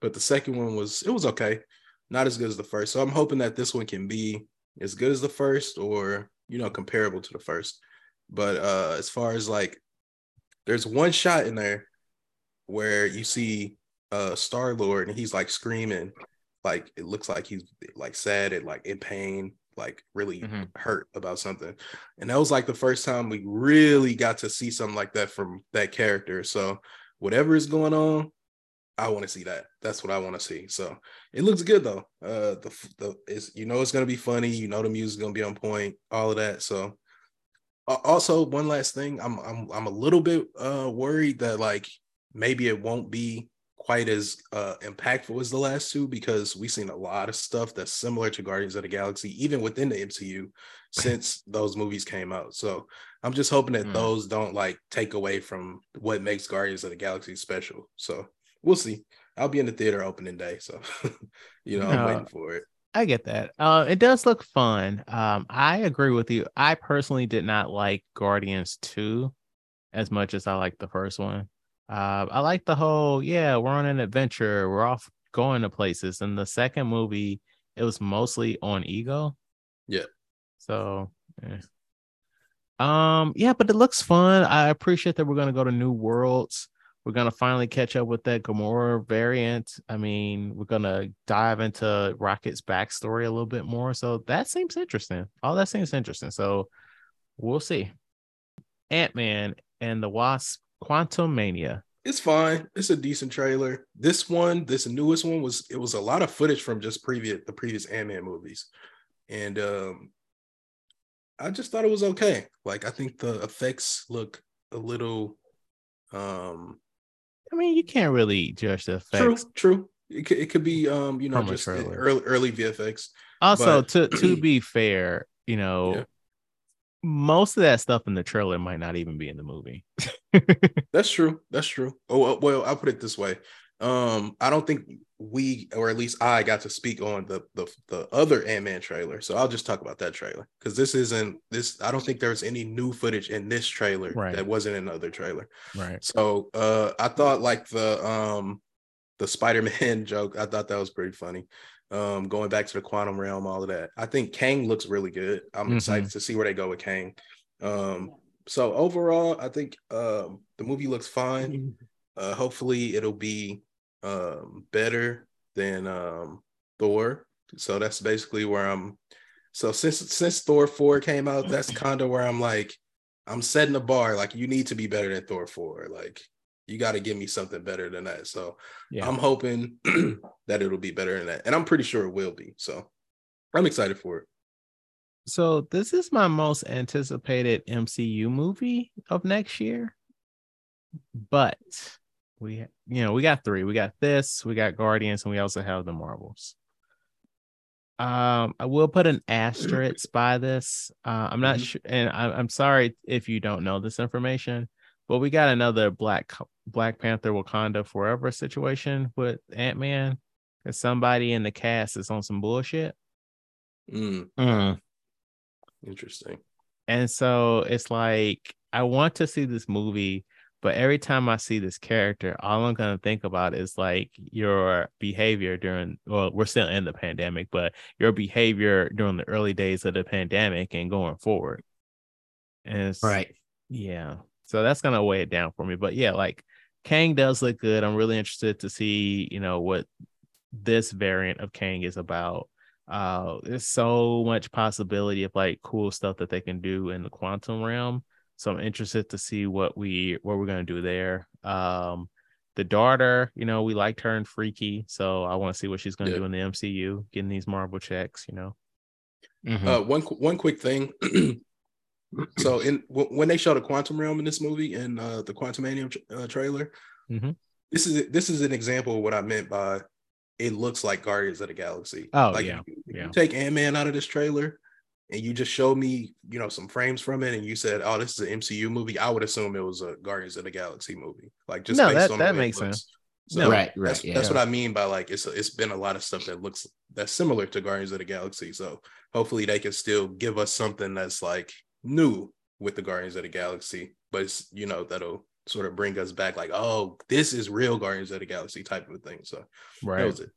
But the second one was, it was okay. Not as good as the first. So I'm hoping that this one can be as good as the first or, you know, comparable to the first. But uh, as far as like, there's one shot in there where you see uh, Star-Lord and he's like screaming. Like, it looks like he's like sad and like in pain. Like really mm-hmm. hurt about something, and that was like the first time we really got to see something like that from that character. So whatever is going on, I want to see that. That's what I want to see. So it looks good though. Uh, the the is you know it's gonna be funny. You know the music's gonna be on point. All of that. So uh, also one last thing, I'm I'm I'm a little bit uh worried that like maybe it won't be quite as uh, impactful as the last two, because we've seen a lot of stuff that's similar to Guardians of the Galaxy, even within the M C U, since those movies came out. So I'm just hoping that mm. those don't like take away from what makes Guardians of the Galaxy special. So we'll see. I'll be in the theater opening day, so you know, no, I'm waiting for it. I get that. Uh, it does look fun. Um, I agree with you. I personally did not like Guardians two as much as I liked the first one. Uh, I like the whole, yeah, we're on an adventure, we're off going to places. And the second movie, it was mostly on ego. Yeah. So, yeah. Um, yeah, but it looks fun. I appreciate that we're going to go to new worlds. We're going to finally catch up with that Gamora variant. I mean, we're going to dive into Rocket's backstory a little bit more. So that seems interesting. All that seems interesting. So we'll see. Ant-Man and the Wasp, Quantumania. It's fine. It's a decent trailer. This one, this newest one, was it was a lot of footage from just previous the previous Ant-Man movies. And um, I just thought it was okay. Like, I think the effects look a little... Um, I mean, you can't really judge the effects. True, true. It could, it could be, um, you know, How just early, early V F X. Also, but... to to be fair, you know, yeah. most of that stuff in the trailer might not even be in the movie. That's true. That's true. Oh, well, I'll put it this way. Um, I don't think we, or at least I, got to speak on the the, the other Ant-Man trailer. So I'll just talk about that trailer because this isn't this. I don't think there's any new footage in this trailer right. that wasn't in another trailer. Right. So uh, I thought like the um, the Spider-Man joke. I thought that was pretty funny. Um, going back to the Quantum Realm, all of that. I think Kang looks really good. I'm mm-hmm. excited to see where they go with Kang. Um, so overall, I think uh, the movie looks fine. Uh, hopefully, it'll be. Um, better than um, Thor, so that's basically where I'm. So since since Thor four came out, that's kind of where I'm like, I'm setting the bar. Like, you need to be better than Thor four. Like, you got to give me something better than that. So yeah. I'm hoping that it'll be better than that, and I'm pretty sure it will be. So I'm excited for it. So this is my most anticipated M C U movie of next year, but. We, you know, we got three. We got this, we got Guardians, and we also have the Marvels. Um, I will put an asterisk by this. Uh, I'm not mm-hmm. sure, and I, I'm sorry if you don't know this information, but we got another Black Black Panther Wakanda Forever situation with Ant-Man, because somebody in the cast is on some bullshit. Mm. Mm. Interesting. And so it's like, I want to see this movie. But every time I see this character, all I'm going to think about is like your behavior during, well, we're still in the pandemic, but your behavior during the early days of the pandemic and going forward. And right. Yeah. So that's going to weigh it down for me. But yeah, like Kang does look good. I'm really interested to see, you know, what this variant of Kang is about. Uh, there's so much possibility of like cool stuff that they can do in the quantum realm. So I'm interested to see what we what we're gonna do there. Um, the daughter, you know, we liked her in Freaky, so I want to see what she's gonna yeah. do in the M C U, getting these Marvel checks, you know. Mm-hmm. Uh, one one quick thing. So in w- when they show the Quantum Realm in this movie and uh, the Quantumanium tra- uh, trailer, mm-hmm. this is this is an example of what I meant by it looks like Guardians of the Galaxy. Oh like, yeah, if you, if yeah. you take Ant-Man out of this trailer. And you just showed me, you know, some frames from it, and you said, "Oh, this is an M C U movie." I would assume it was a Guardians of the Galaxy movie, like just no, based that on that makes sense. So no, right, right. That's, yeah. that's what I mean by like it's a, it's been a lot of stuff that looks that's similar to Guardians of the Galaxy. So hopefully they can still give us something that's like new with the Guardians of the Galaxy, but it's, you know, that'll sort of bring us back, like, oh, this is real Guardians of the Galaxy type of thing. So right. that was it.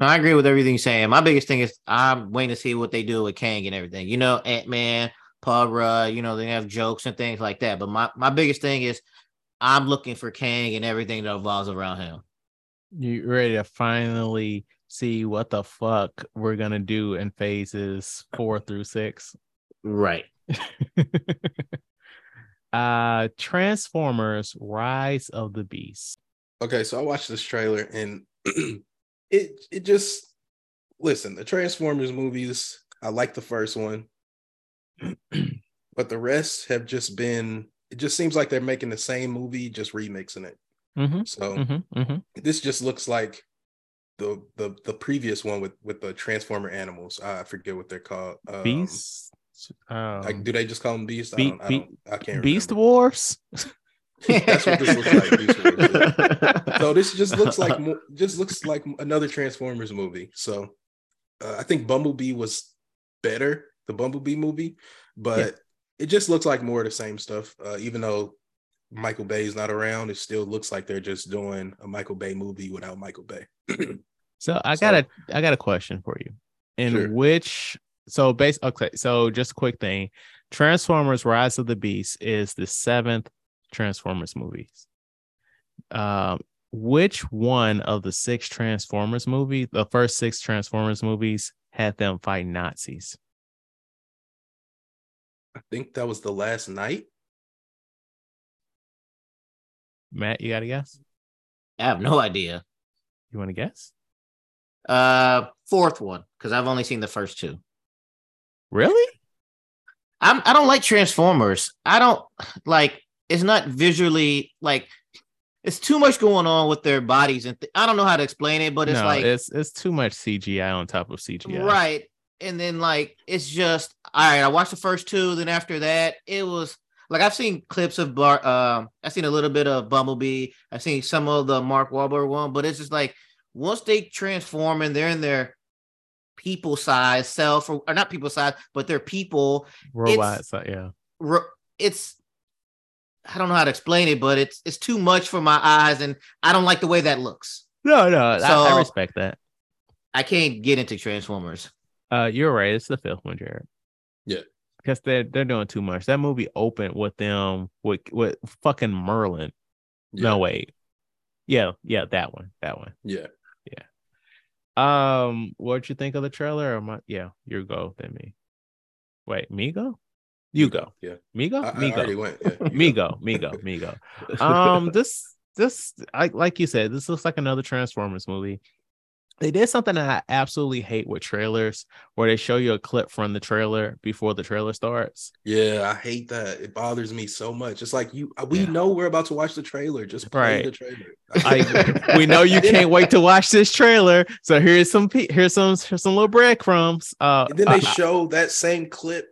No, I agree with everything you're saying. My biggest thing is I'm waiting to see what they do with Kang and everything. You know, Ant-Man, Pagra, you know, they have jokes and things like that. But my, my biggest thing is I'm looking for Kang and everything that revolves around him. You ready to finally see what the fuck we're going to do in phases four through six? Right. uh, Transformers: Rise of the Beasts. Okay, so I watched this trailer and... It it just listen, the Transformers movies, I like the first one, but the rest have just been, it just seems like they're making the same movie, just remixing it. Mm-hmm, so mm-hmm, mm-hmm. this just looks like the the the previous one with, with the Transformer animals. I forget what they're called. Um, Beasts? Um, like, do they just call them Beasts? Be- I, don't, I, don't, I can't remember. Beast Wars? That's what this looks like. This so this just looks like just looks like another Transformers movie. So uh, I think Bumblebee was better, the Bumblebee movie, but yeah. it just looks like more of the same stuff. Uh, even though Michael Bay is not around, it still looks like they're just doing a Michael Bay movie without Michael Bay. so I so, got a I got a question for you. In sure. which so based okay, so just a quick thing. Transformers: Rise of the Beasts is the seventh Transformers movies. Um, which one of the six Transformers movies, the first six Transformers movies, had them fight Nazis? I think that was The Last Knight. Matt, you got to guess? I have no idea. You want to guess? Uh, fourth one, because I've only seen the first two. Really? I'm, I don't like Transformers. I don't like. It's not visually like it's too much going on with their bodies, and th- I don't know how to explain it, but it's no, like it's it's too much C G I on top of C G I, right? And then like it's just all right. I watched the first two, then after that, it was like I've seen clips of Bar. Uh, I've seen a little bit of Bumblebee. I've seen some of the Mark Wahlberg one, but it's just like once they transform and they're in their people size self, or, or not people size, but they're people robots. It's, yeah, ro- it's. I don't know how to explain it, but it's it's too much for my eyes, and I don't like the way that looks. No, no, so, I, I respect that. I can't get into Transformers. Uh, you're right. It's the fifth one, Jared. Yeah, because they're they're doing too much. That movie opened with them with with fucking Merlin. Yeah. No wait, yeah, yeah, that one, that one. Yeah, yeah. Um, what'd you think of the trailer? Or my, yeah, you go then me. Wait, me go. You go. Yeah. Migo? I, I Migo. Already went. Yeah, Migo. Migo. Migo. Migo. Um, this, this, I, like you said, this looks like another Transformers movie. They did something that I absolutely hate with trailers, where they show you a clip from the trailer before the trailer starts. Yeah, I hate that. It bothers me so much. It's like you, we yeah. know we're about to watch the trailer. Just play right. the trailer. I, we know you can't wait to watch this trailer. So here's some, here's some, here's some little breadcrumbs. Uh, and then they uh, show that same clip.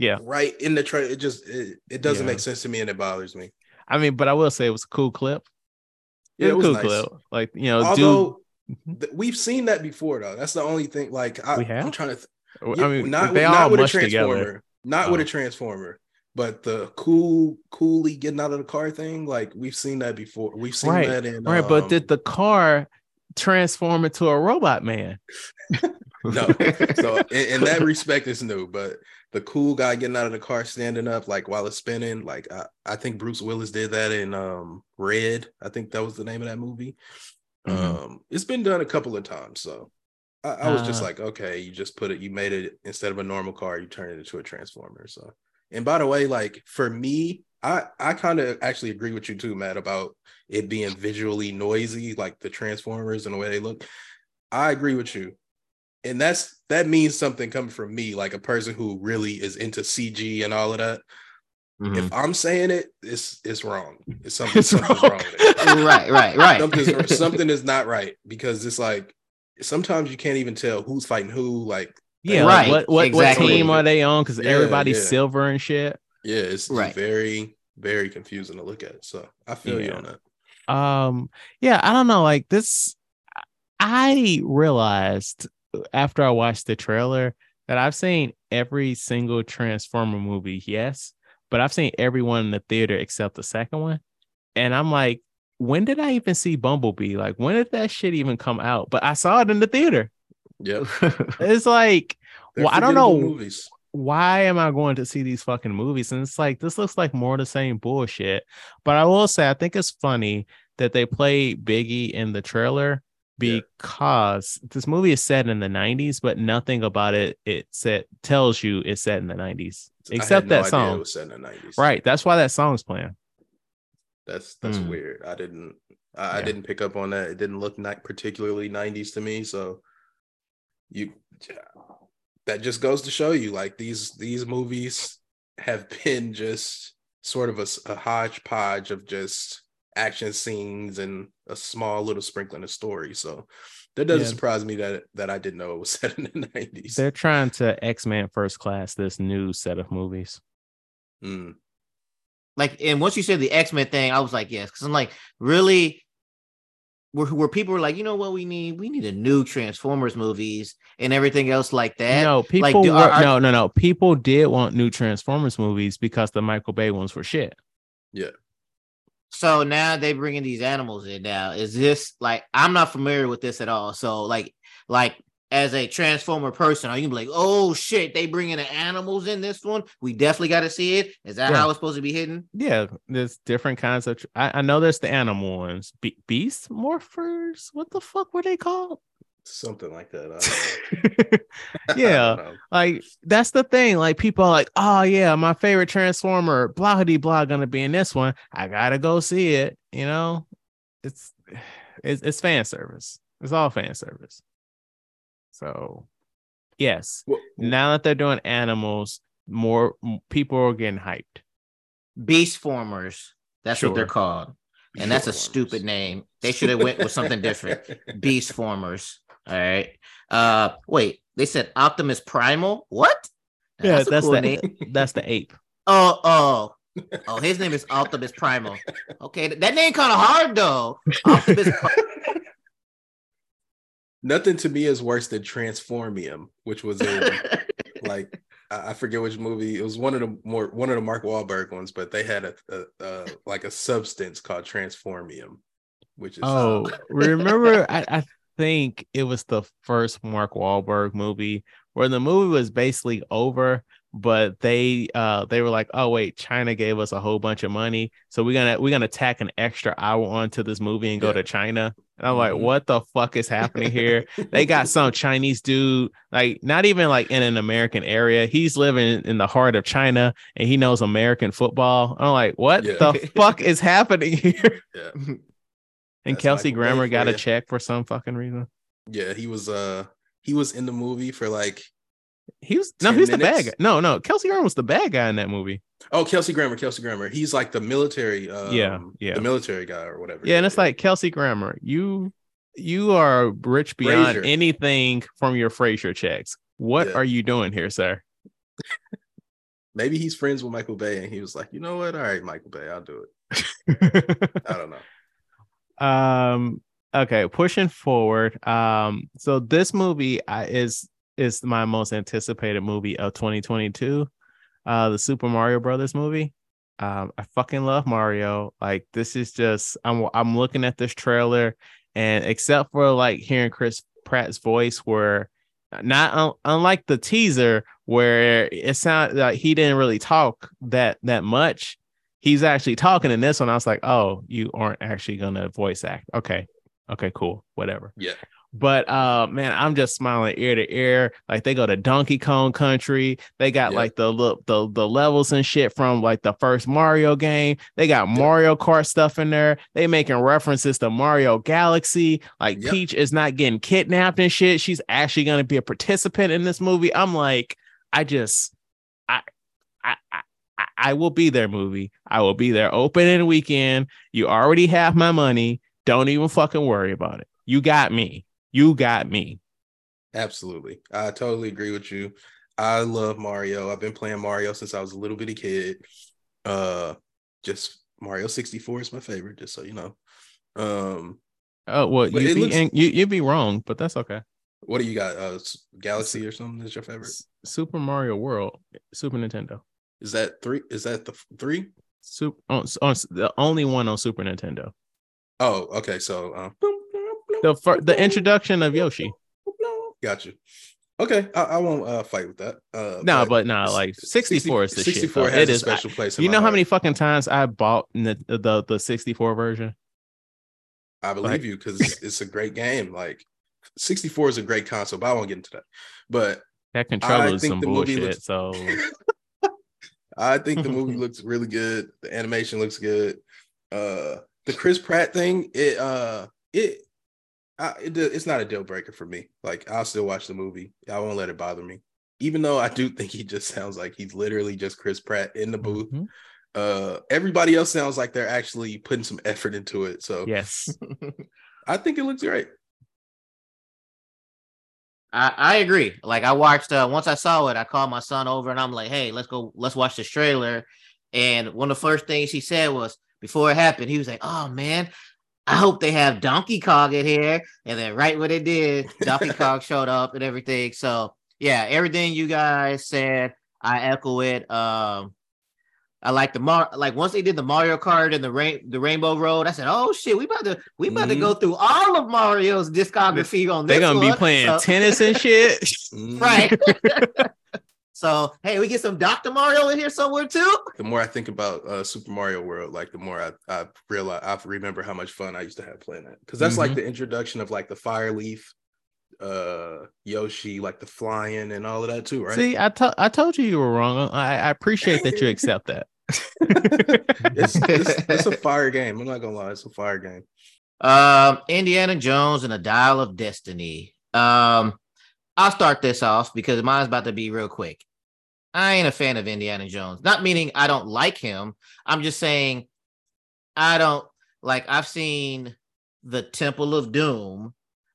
Yeah, right in the trailer. It just it, it doesn't yeah. make sense to me, and it bothers me. I mean, but I will say it was a cool clip. It yeah, it was a cool nice. clip. Like you know, although dude... th- we've seen that before, though. That's the only thing. Like I, we have? I'm trying to. Th- yeah, I mean, not, they not, all not with a transformer, together. not oh. with a transformer, but the cool, coolly getting out of the car thing. Like we've seen that before. We've seen right. that in right. Um... But did the car transform into a robot man? No. So in, in that respect, it's new, but. The cool guy getting out of the car, standing up, like while it's spinning. Like I, I think Bruce Willis did that in um, Red. I think that was the name of that movie. Mm-hmm. Um, it's been done a couple of times, so I, I was uh, just like, okay, you just put it, you made it instead of a normal car, you turn it into a transformer. So, and by the way, like for me, I, I kind of actually agree with you too, Matt, about it being visually noisy, like the Transformers and the way they look. I agree with you. And that's that means something coming from me, like a person who really is into C G and all of that. Mm-hmm. If I'm saying it, it's it's wrong. It's something it's something's wrong. wrong with it. Right, right, right. Something's, something is not right, because it's like sometimes you can't even tell who's fighting who. Like yeah, like, right. What what, exactly. what team are they on? Because yeah, everybody's yeah. silver and shit. Yeah, it's right. very very confusing to look at. So I feel yeah. you on that. Um, yeah, I don't know. Like this, I realized. After I watched the trailer that I've seen every single Transformer movie, yes, but I've seen everyone in the theater except the second one. And I'm like, when did I even see Bumblebee? Like, when did that shit even come out? But I saw it in the theater. Yeah. It's like, well, I don't know. Movies. Why am I going to see these fucking movies? And it's like, this looks like more of the same bullshit. But I will say, I think it's funny that they played Biggie in the trailer. Because yeah. this movie is set in the nineties, but nothing about it it set tells you it's set in the nineties, except no that song. It was set in the nineties. Right, that's why that song's playing. That's that's mm. weird. I didn't I, yeah. I didn't pick up on that. It didn't look not particularly nineties to me. So you that just goes to show you, like these these movies have been just sort of a, a hodgepodge of just. Action scenes and a small little sprinkling of story. So that doesn't yeah. surprise me that that I didn't know it was set in the nineties. They're trying to X-Men First Class, this new set of movies. Mm. Like, and once you said the X-Men thing, I was like, yes, because I'm like, really, where, where people were like, you know what we need? We need a new Transformers movies and everything else like that. No, people, like, do, were, are, are, no, no, no. People did want new Transformers movies because the Michael Bay ones were shit. Yeah. So now they bringing these animals in now. Is this like, I'm not familiar with this at all. So like, like as a Transformer person, are you like, oh shit, they bringing the animals in this one? We definitely got to see it. Is that yeah. how it's supposed to be hidden? Yeah, there's different kinds of. Tra- I, I know there's the animal ones, Be- beast morphers. What the fuck were they called? Something like that. Yeah, like that's the thing. Like people are like, oh yeah, my favorite Transformer, blah de blah, gonna be in this one. I gotta go see it. You know, it's it's, it's fan service. It's all fan service. So, yes, well, now that they're doing animals, more people are getting hyped. Beastformers, that's sure. what they're called, and sure. that's a stupid name. They should have went with something different. Beastformers. All right. Uh, wait, they said Optimus Primal. What? Yeah, that's, that's cool the name. That's the ape. Oh, oh. Oh, his name is Optimus Primal. Okay, that name kind of hard though. Optimus Primal. Nothing to me is worse than Transformium, which was a, like I forget which movie. It was one of the more one of the Mark Wahlberg ones, but they had a, a, a like a substance called Transformium, which is oh, remember I, I think it was the first Mark Wahlberg movie where the movie was basically over, but they uh they were like, oh wait, China gave us a whole bunch of money, so we're gonna we're gonna tack an extra hour onto this movie and go yeah. to China. And I'm like, what the fuck is happening here? They got some Chinese dude, like not even like in an American area. He's living in the heart of China and he knows American football. I'm like, what yeah. the fuck is happening here? Yeah. And that's Kelsey Grammer got yeah. a check for some fucking reason. Yeah, he was uh he was in the movie for like he was no, he's minutes. the bad guy. No, no, Kelsey Grammer was the bad guy in that movie. Oh, Kelsey Grammer, Kelsey Grammer. He's like the military, um, yeah, yeah, the military guy or whatever. Yeah, and it's like Kelsey Grammer, you, you are rich beyond Frasier. anything from your Frasier checks. What yeah. are you doing here, sir? Maybe he's friends with Michael Bay, and he was like, you know what? All right, Michael Bay, I'll do it. I don't know. Um. Okay, pushing forward. Um. So this movie I, is is my most anticipated movie of twenty twenty-two. Uh, the Super Mario Brothers movie. Um, I fucking love Mario. Like this is just, I'm I'm looking at this trailer, and except for like hearing Chris Pratt's voice, where not un- unlike the teaser where it sounded like he didn't really talk that that much. He's actually talking in this one. I was like, oh, you aren't actually gonna voice act. Okay, okay, cool, whatever. Yeah. But uh, man, I'm just smiling ear to ear. Like they go to Donkey Kong Country. They got yeah. like the look, the the levels and shit from like the first Mario game. They got yeah. Mario Kart stuff in there. They making references to Mario Galaxy. Like yep. Peach is not getting kidnapped and shit. She's actually gonna be a participant in this movie. I'm like, I just, I, I, I, I will be there. Movie, I will be there. Opening weekend. You already have my money. Don't even fucking worry about it. You got me. You got me. Absolutely. I totally agree with you. I love Mario. I've been playing Mario since I was a little bitty kid. Uh, just Mario sixty-four is my favorite, just so you know. Um, oh, well, you'd be, looks... in, you, you'd be wrong, but that's okay. What do you got? Uh, Galaxy or something is your favorite? Super Mario World, Super Nintendo. Is that three? Is that the three? Super, on, on, the only one on Super Nintendo. Oh, okay. So, um, The fir- the introduction of Yoshi. Gotcha. Okay, I, I won't uh, fight with that. Uh, no, but, but no, like sixty-four is the shit. sixty-four has it a is, special I, place. In you know how heart. many fucking times I bought the the, the sixty-four version? I believe like, you because it's, it's a great game. Like sixty-four is a great console, but I won't get into that. But that controller is some bullshit. Looks- so I think the movie looks really good. The animation looks good. Uh, the Chris Pratt thing, it uh, it. I, it, it's not a deal breaker for me. Like, I'll still watch the movie. I won't let it bother me. Even though I do think he just sounds like he's literally just Chris Pratt in the booth. Mm-hmm. Uh, everybody else sounds like they're actually putting some effort into it. So yes, I think it looks great. I, I agree. Like I watched, uh, once I saw it, I called my son over and I'm like, hey, let's go, let's watch this trailer. And one of the first things he said was, before it happened, he was like, oh, man, I hope they have Donkey Kong in here. And then right when it did, Donkey Kong showed up and everything. So, yeah, everything you guys said, I echo it. Um, I like the Mar- like once they did the Mario Kart and the rain the Rainbow Road, I said, "Oh shit, we about to we about mm-hmm. to go through all of Mario's discography on this." They're gonna one. be playing so- tennis and shit, right? So hey, we get some Doctor Mario in here somewhere too. The more I think about uh, Super Mario World, like the more I I realize I remember how much fun I used to have playing it, because that's mm-hmm. like the introduction of like the Fire Leaf, uh Yoshi, like the flying and all of that too, right? See, I told I told you you were wrong. I, I appreciate that you accept that. it's, it's it's a fire game. I'm not gonna lie, it's a fire game. Um, Indiana Jones and a Dial of Destiny. Um, I'll start this off because mine's about to be real quick. I ain't a fan of Indiana Jones. Not meaning I don't like him. I'm just saying I don't like. I've seen the Temple of Doom.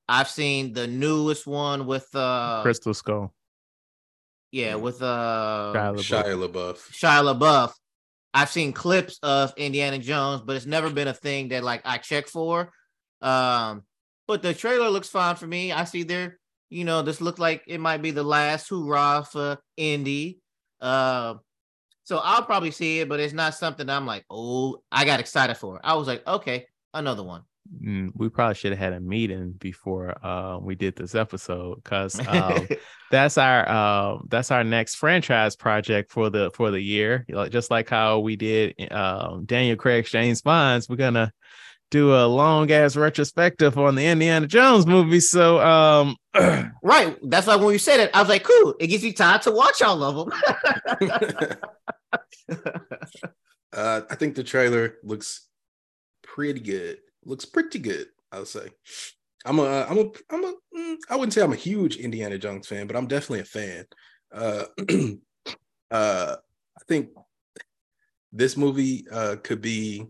I've seen the newest one with uh, Crystal Skull. Yeah, with uh, Shia LaBeouf. Shia LaBeouf. Shia LaBeouf. I've seen clips of Indiana Jones, but it's never been a thing that like I check for. Um, but the trailer looks fine for me. I see there, you know, this looked like it might be the last hoorah for Indy. Uh, so I'll probably see it, but it's not something I'm like, oh, I got excited for. I was like, okay, another one. We probably should have had a meeting before uh, we did this episode, because um, that's our uh, that's our next franchise project for the for the year. You know, just like how we did um, Daniel Craig's James Bonds, we're gonna do a long ass retrospective on the Indiana Jones movie. So um, right, that's why when you said it, I was like, cool. It gives you time to watch all of them. uh, I think the trailer looks pretty good. Looks pretty good, I would say. I'm a, I'm a, I'm a, I wouldn't say I'm a huge Indiana Jones fan, but I'm definitely a fan. Uh, uh, I think this movie uh, could be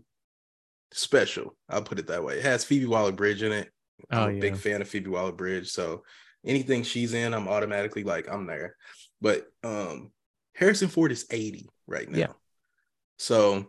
special. I'll put it that way. It has Phoebe Waller-Bridge in it. I'm oh, a yeah. big fan of Phoebe Waller-Bridge, so anything she's in, I'm automatically like, I'm there. But um, Harrison Ford is eighty right now, yeah. So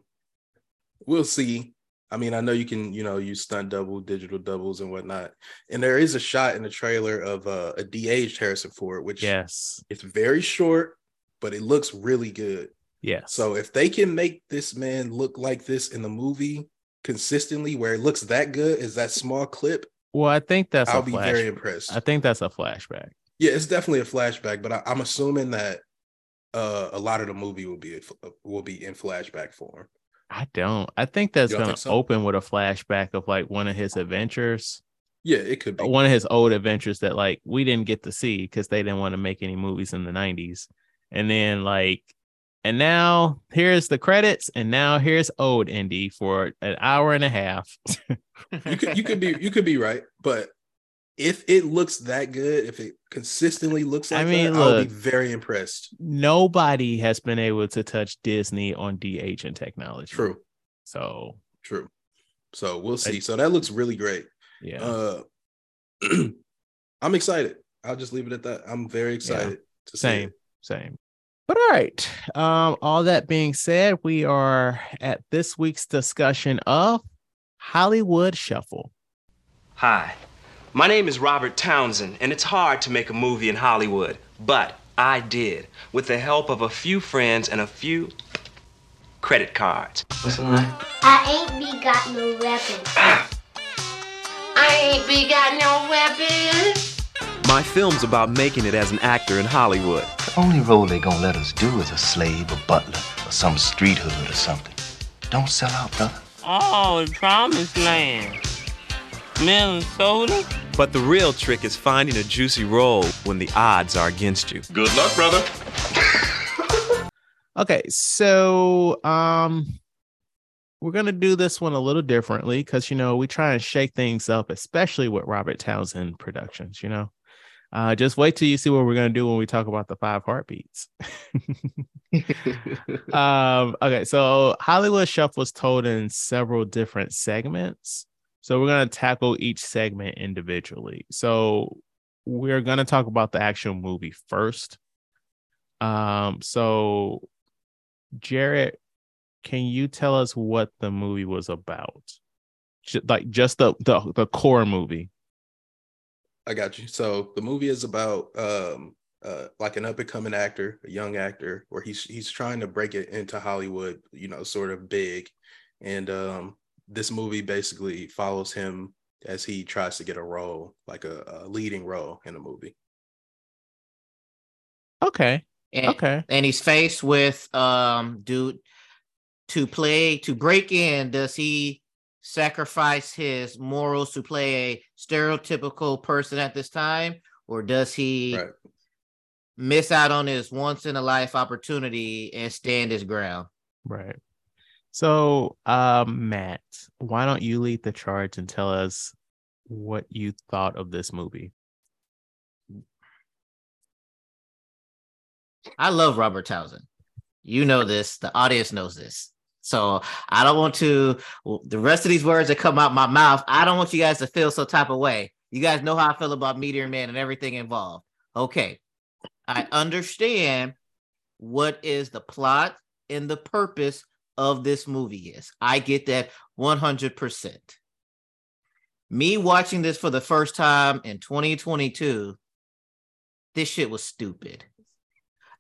we'll see. I mean, I know you can, you know, use stunt double, digital doubles and whatnot. And there is a shot in the trailer of uh, a de-aged Harrison Ford, which yes, it's very short, but it looks really good. Yeah. So if they can make this man look like this in the movie consistently, where it looks that good, is that small clip? Well, I think that's I'll a be flashback. very impressed. I think that's a flashback. Yeah, it's definitely a flashback, but I, I'm assuming that uh, a lot of the movie will be will be in flashback form. I don't. I think that's going to so? open with a flashback of like one of his adventures. Yeah, it could be one of his old adventures that like we didn't get to see because they didn't want to make any movies in the nineties. And then like, and now here's the credits, and now here's old Indy for an hour and a half. you could, you could be, you could be right, but if it looks that good, if it consistently looks like I mean, that, look, I'll be very impressed. Nobody has been able to touch Disney on de-aging technology. True. So true. So we'll see. I, so that looks really great. Yeah. Uh, I'm excited. I'll just leave it at that. I'm very excited yeah. to see Same, it. same. But all right. Um, all that being said, we are at this week's discussion of Hollywood Shuffle. Hi. My name is Robert Townsend, and it's hard to make a movie in Hollywood, but I did, with the help of a few friends and a few credit cards. What's the line? I ain't be got no weapon. I ain't be got no weapon. My film's about making it as an actor in Hollywood. The only role they gonna let us do is a slave, a butler, or some street hood or something. Don't sell out, brother. Oh, the promised land. Minnesota? But the real trick is finding a juicy role when the odds are against you. Good luck, brother. Okay, so um, we're going to do this one a little differently because, you know, we try and shake things up, especially with Robert Townsend Productions, you know. Uh, just wait till you see what we're going to do when we talk about the five heartbeats. um, okay, so Hollywood Shuffle was told in several different segments. So we're going to tackle each segment individually. So we're going to talk about the actual movie first. Um, so Jared, can you tell us what the movie was about? Like just the, the, the core movie. I got you. So the movie is about um, uh, like an up-and-coming actor, a young actor, where he's he's trying to break it into Hollywood, you know, sort of big. And um, this movie basically follows him as he tries to get a role, like a, a leading role in a movie. Okay. And, okay. And he's faced with um, dude to play to break in. Does he sacrifice his morals to play a stereotypical person at this time, or does he right. miss out on his once in a life opportunity and stand his ground? Right. So, um, Matt, why don't you lead the charge and tell us what you thought of this movie? I love Robert Townsend. You know this. The audience knows this. So I don't want to, the rest of these words that come out my mouth, I don't want you guys to feel some type of way. You guys know how I feel about Meteor Man and everything involved. Okay. I understand what is the plot and the purpose of this movie is. I get that one hundred percent. Me watching this for the first time in twenty twenty-two, this shit was stupid.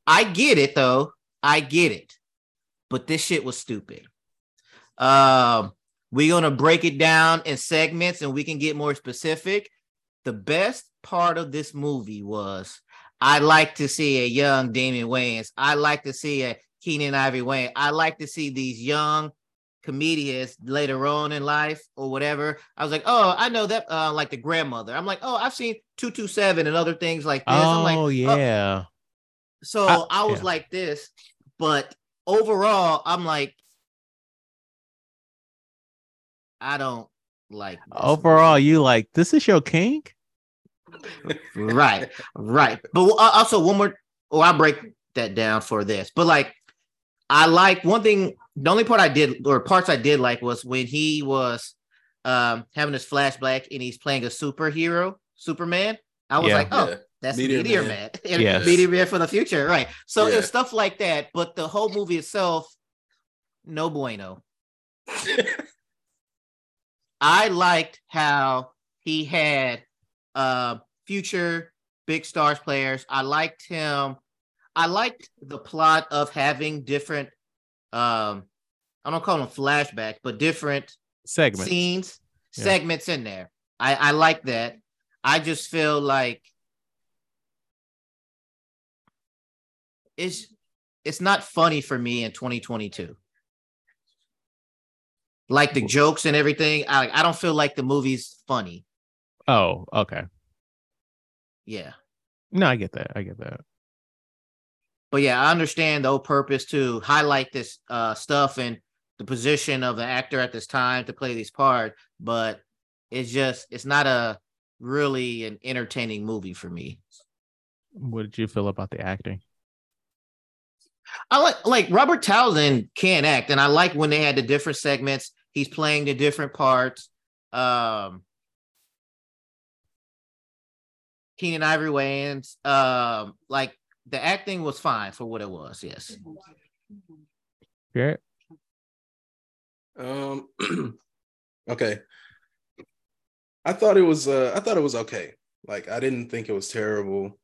I get it though. I get it. But this shit was stupid. Um, we're going to break it down in segments and we can get more specific. The best part of this movie was I like to see a young Damian Wayans. I like to see a Keenan Ivory Wayans. I like to see these young comedians later on in life or whatever. I was like, oh, I know that, uh, like the grandmother. I'm like, oh, I've seen two two seven and other things like this. Oh, I'm like, yeah. Oh. So I, I was yeah. like this, but overall, I'm like, I don't like this. Overall, you like, this is your kink? Right, right. But also one more, oh, I'll break that down for this. But like, I like one thing, the only part I did, or parts I did like was when he was um, having his flashback and he's playing a superhero, Superman. I was yeah. like, oh. Yeah. That's Meteor, Meteor Man. Man. Yes. Meteor Man for the future, right? So yeah. it's stuff like that, but the whole movie itself, no bueno. I liked how he had uh, future big stars players. I liked him. I liked the plot of having different, um, I don't call them flashbacks, but different segments, scenes, yeah. segments in there. I, I like that. I just feel like It's it's not funny for me in twenty twenty-two. Like the jokes and everything, I I don't feel like the movie's funny. Oh, okay. Yeah. No, I get that. I get that. But yeah, I understand the whole purpose to highlight this uh, stuff and the position of the actor at this time to play this part, but it's just it's not a really an entertaining movie for me. What did you feel about the acting? I like like Robert Townsend can act, and I like when they had the different segments. He's playing the different parts. Um, Keenan Ivory Wayans, um, like the acting was fine for what it was. Yes. Yeah. Um. Okay. I thought it was. Uh, I thought it was okay. Like I didn't think it was terrible.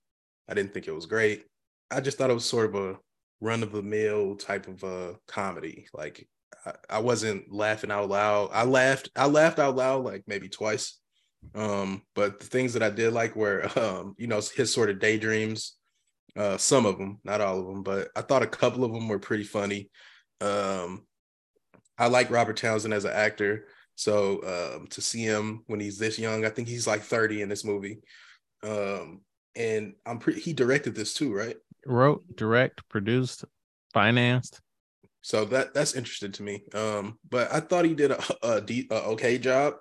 I didn't think it was great. I just thought it was sort of a run-of-the-mill type of uh comedy. Like I, I wasn't laughing out loud. I laughed I laughed out loud like maybe twice. Um, but the things that I did like were um, you know, his sort of daydreams, uh, some of them, not all of them, but I thought a couple of them were pretty funny. Um, I like Robert Townsend as an actor. So um to see him when he's this young, I think he's like thirty in this movie. Um and I'm pretty he directed this too, right? Wrote, direct, produced, financed. So that that's interesting to me. Um, but I thought he did a, a, de- a okay job.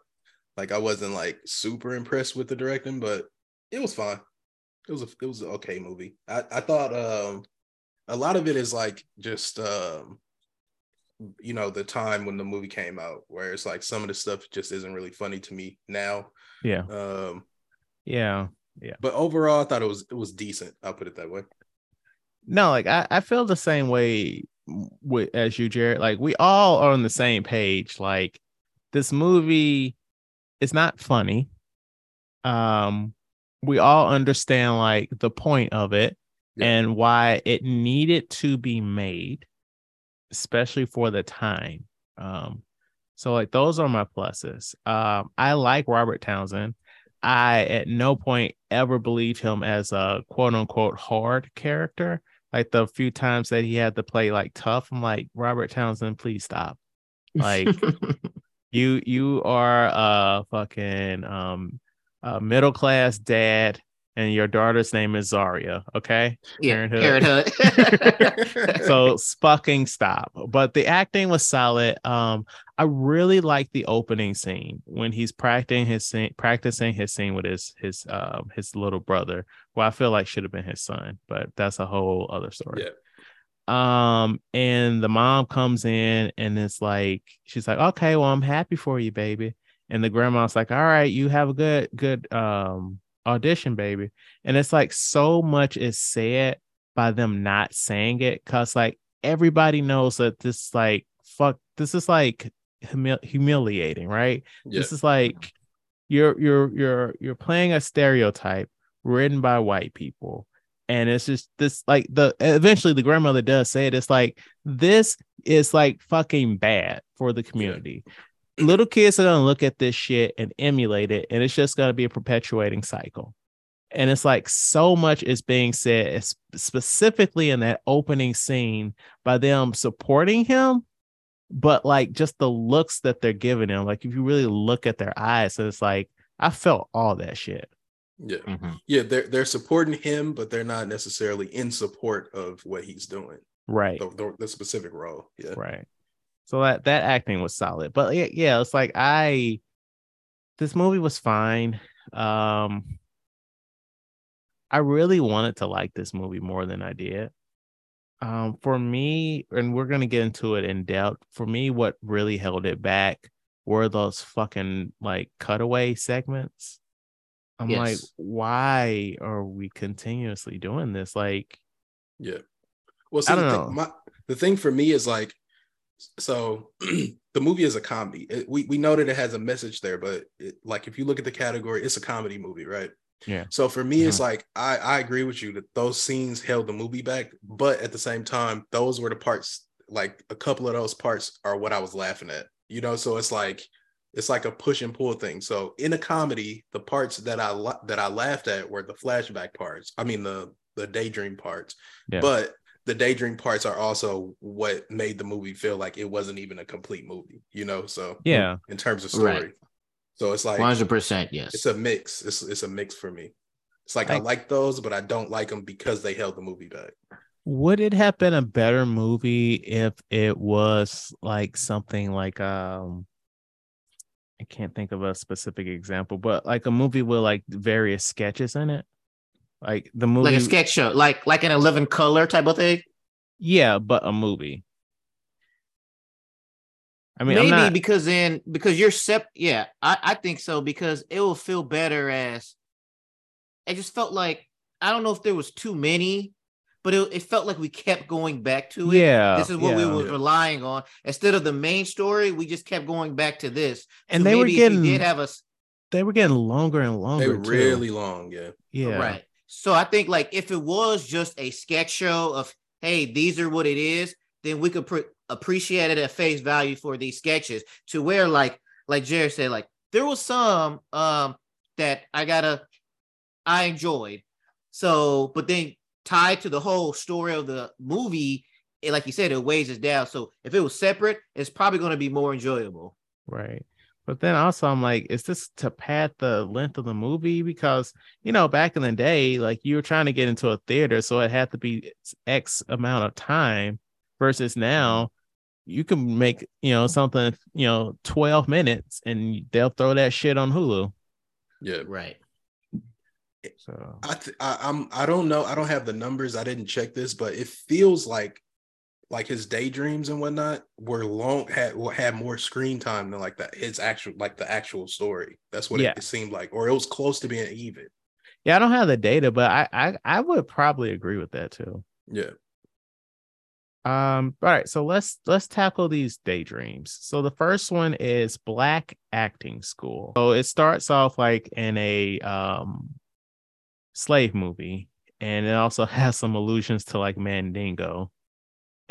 Like I wasn't like super impressed with the directing, but it was fine. It was a, it was an okay movie. I, I thought um, a lot of it is like just um, you know, the time when the movie came out, where it's like some of the stuff just isn't really funny to me now. Yeah. Um. Yeah. Yeah. But overall, I thought it was it was decent. I'll put it that way. No, like I, I feel the same way with as you, Jared, like we all are on the same page. Like this movie is not funny. Um, we all understand like the point of it yeah. and why it needed to be made, especially for the time. Um, so like those are my pluses. Um, I like Robert Townsend. I at no point ever believed him as a quote unquote hard character. Like the few times that he had to play like tough, I'm like, Robert Townsend, please stop. Like you, you are a fucking um, a middle class dad, and your daughter's name is Zarya. Okay, yeah, Parenthood. Parenthood. So fucking stop. But the acting was solid. Um, I really like the opening scene when he's practicing his scene, practicing his scene with his his um his little brother, who I feel like should have been his son, but that's a whole other story. Yeah. Um, and the mom comes in and it's like she's like, "Okay, well, I'm happy for you, baby." And the grandma's like, "All right, you have a good good um audition, baby." And it's like so much is said by them not saying it, because like everybody knows that this like fuck this is like humil- humiliating, right? Yeah. This is like you're you're you're you're playing a stereotype written by white people. And it's just this like the eventually the grandmother does say it. It's like this is like fucking bad for the community. Yeah. Little kids are gonna look at this shit and emulate it, and it's just gonna be a perpetuating cycle. And it's like so much is being said, specifically in that opening scene, by them supporting him, but like just the looks that they're giving him. Like if you really look at their eyes, so it's like I felt all that shit. Yeah, mm-hmm. yeah, they're they're supporting him, but they're not necessarily in support of what he's doing. Right, the, the, the specific role. Yeah, right. So that that acting was solid, but yeah, yeah, it's like I, this movie was fine. Um, I really wanted to like this movie more than I did. Um, for me, and we're gonna get into it in depth. For me, what really held it back were those fucking like cutaway segments. I'm yes. like, why are we continuously doing this? Like, yeah. Well, so I don't the, know. Thing, my, the thing for me is like, so the movie is a comedy. It, we we know that it has a message there, but it, like if you look at the category, it's a comedy movie, right? Yeah. So for me, mm-hmm. it's like I I agree with you that those scenes held the movie back, but at the same time, those were the parts. Like a couple of those parts are what I was laughing at, you know. So it's like. It's like a push and pull thing. So in a comedy, the parts that I la- that I laughed at were the flashback parts. I mean, the the daydream parts. Yeah. But the daydream parts are also what made the movie feel like it wasn't even a complete movie, you know? So yeah, in terms of story. Right. So it's like one hundred percent yes. It's a mix. It's it's a mix for me. It's like I, I like those, but I don't like them because they held the movie back. Would it have been a better movie if it was like something like um I can't think of a specific example, but like a movie with like various sketches in it, like the movie, like a sketch show, like like an eleven color type of thing. Yeah, but a movie. I mean, maybe I'm not... because then because you're sep. Yeah, I, I think so because it will feel better as. I just felt like I don't know if there was too many, but it, it felt like we kept going back to it. Yeah, this is what yeah. we were relying on. Instead of the main story, we just kept going back to this. And so they were getting did have us. They were getting longer and longer. They were too. Really long, yeah, yeah, right. So I think like if it was just a sketch show of hey, these are what it is, then we could pre- appreciate it at face value for these sketches. To where like like Jared said, like there was some um that I gotta I enjoyed. So, but then. Tied to the whole story of the movie, it, like you said, it weighs us down. So if it was separate, it's probably going to be more enjoyable. Right. But then also I'm like, is this to pad the length of the movie? Because, you know, back in the day, like you were trying to get into a theater, so it had to be X amount of time versus now you can make, you know, something, you know, twelve minutes and they'll throw that shit on Hulu. Yeah. Right. So I th- I, I'm I don't know I don't have the numbers, I didn't check this, but it feels like like his daydreams and whatnot were long had had more screen time than like that his actual like the actual story. That's what yeah. it, it seemed like, or it was close to being even. Yeah, I don't have the data, but I I, I would probably agree with that too. Yeah. Um, all right, so let's let's tackle these daydreams. So the first one is Black Acting School. So it starts off like in a um slave movie, and it also has some allusions to like Mandingo.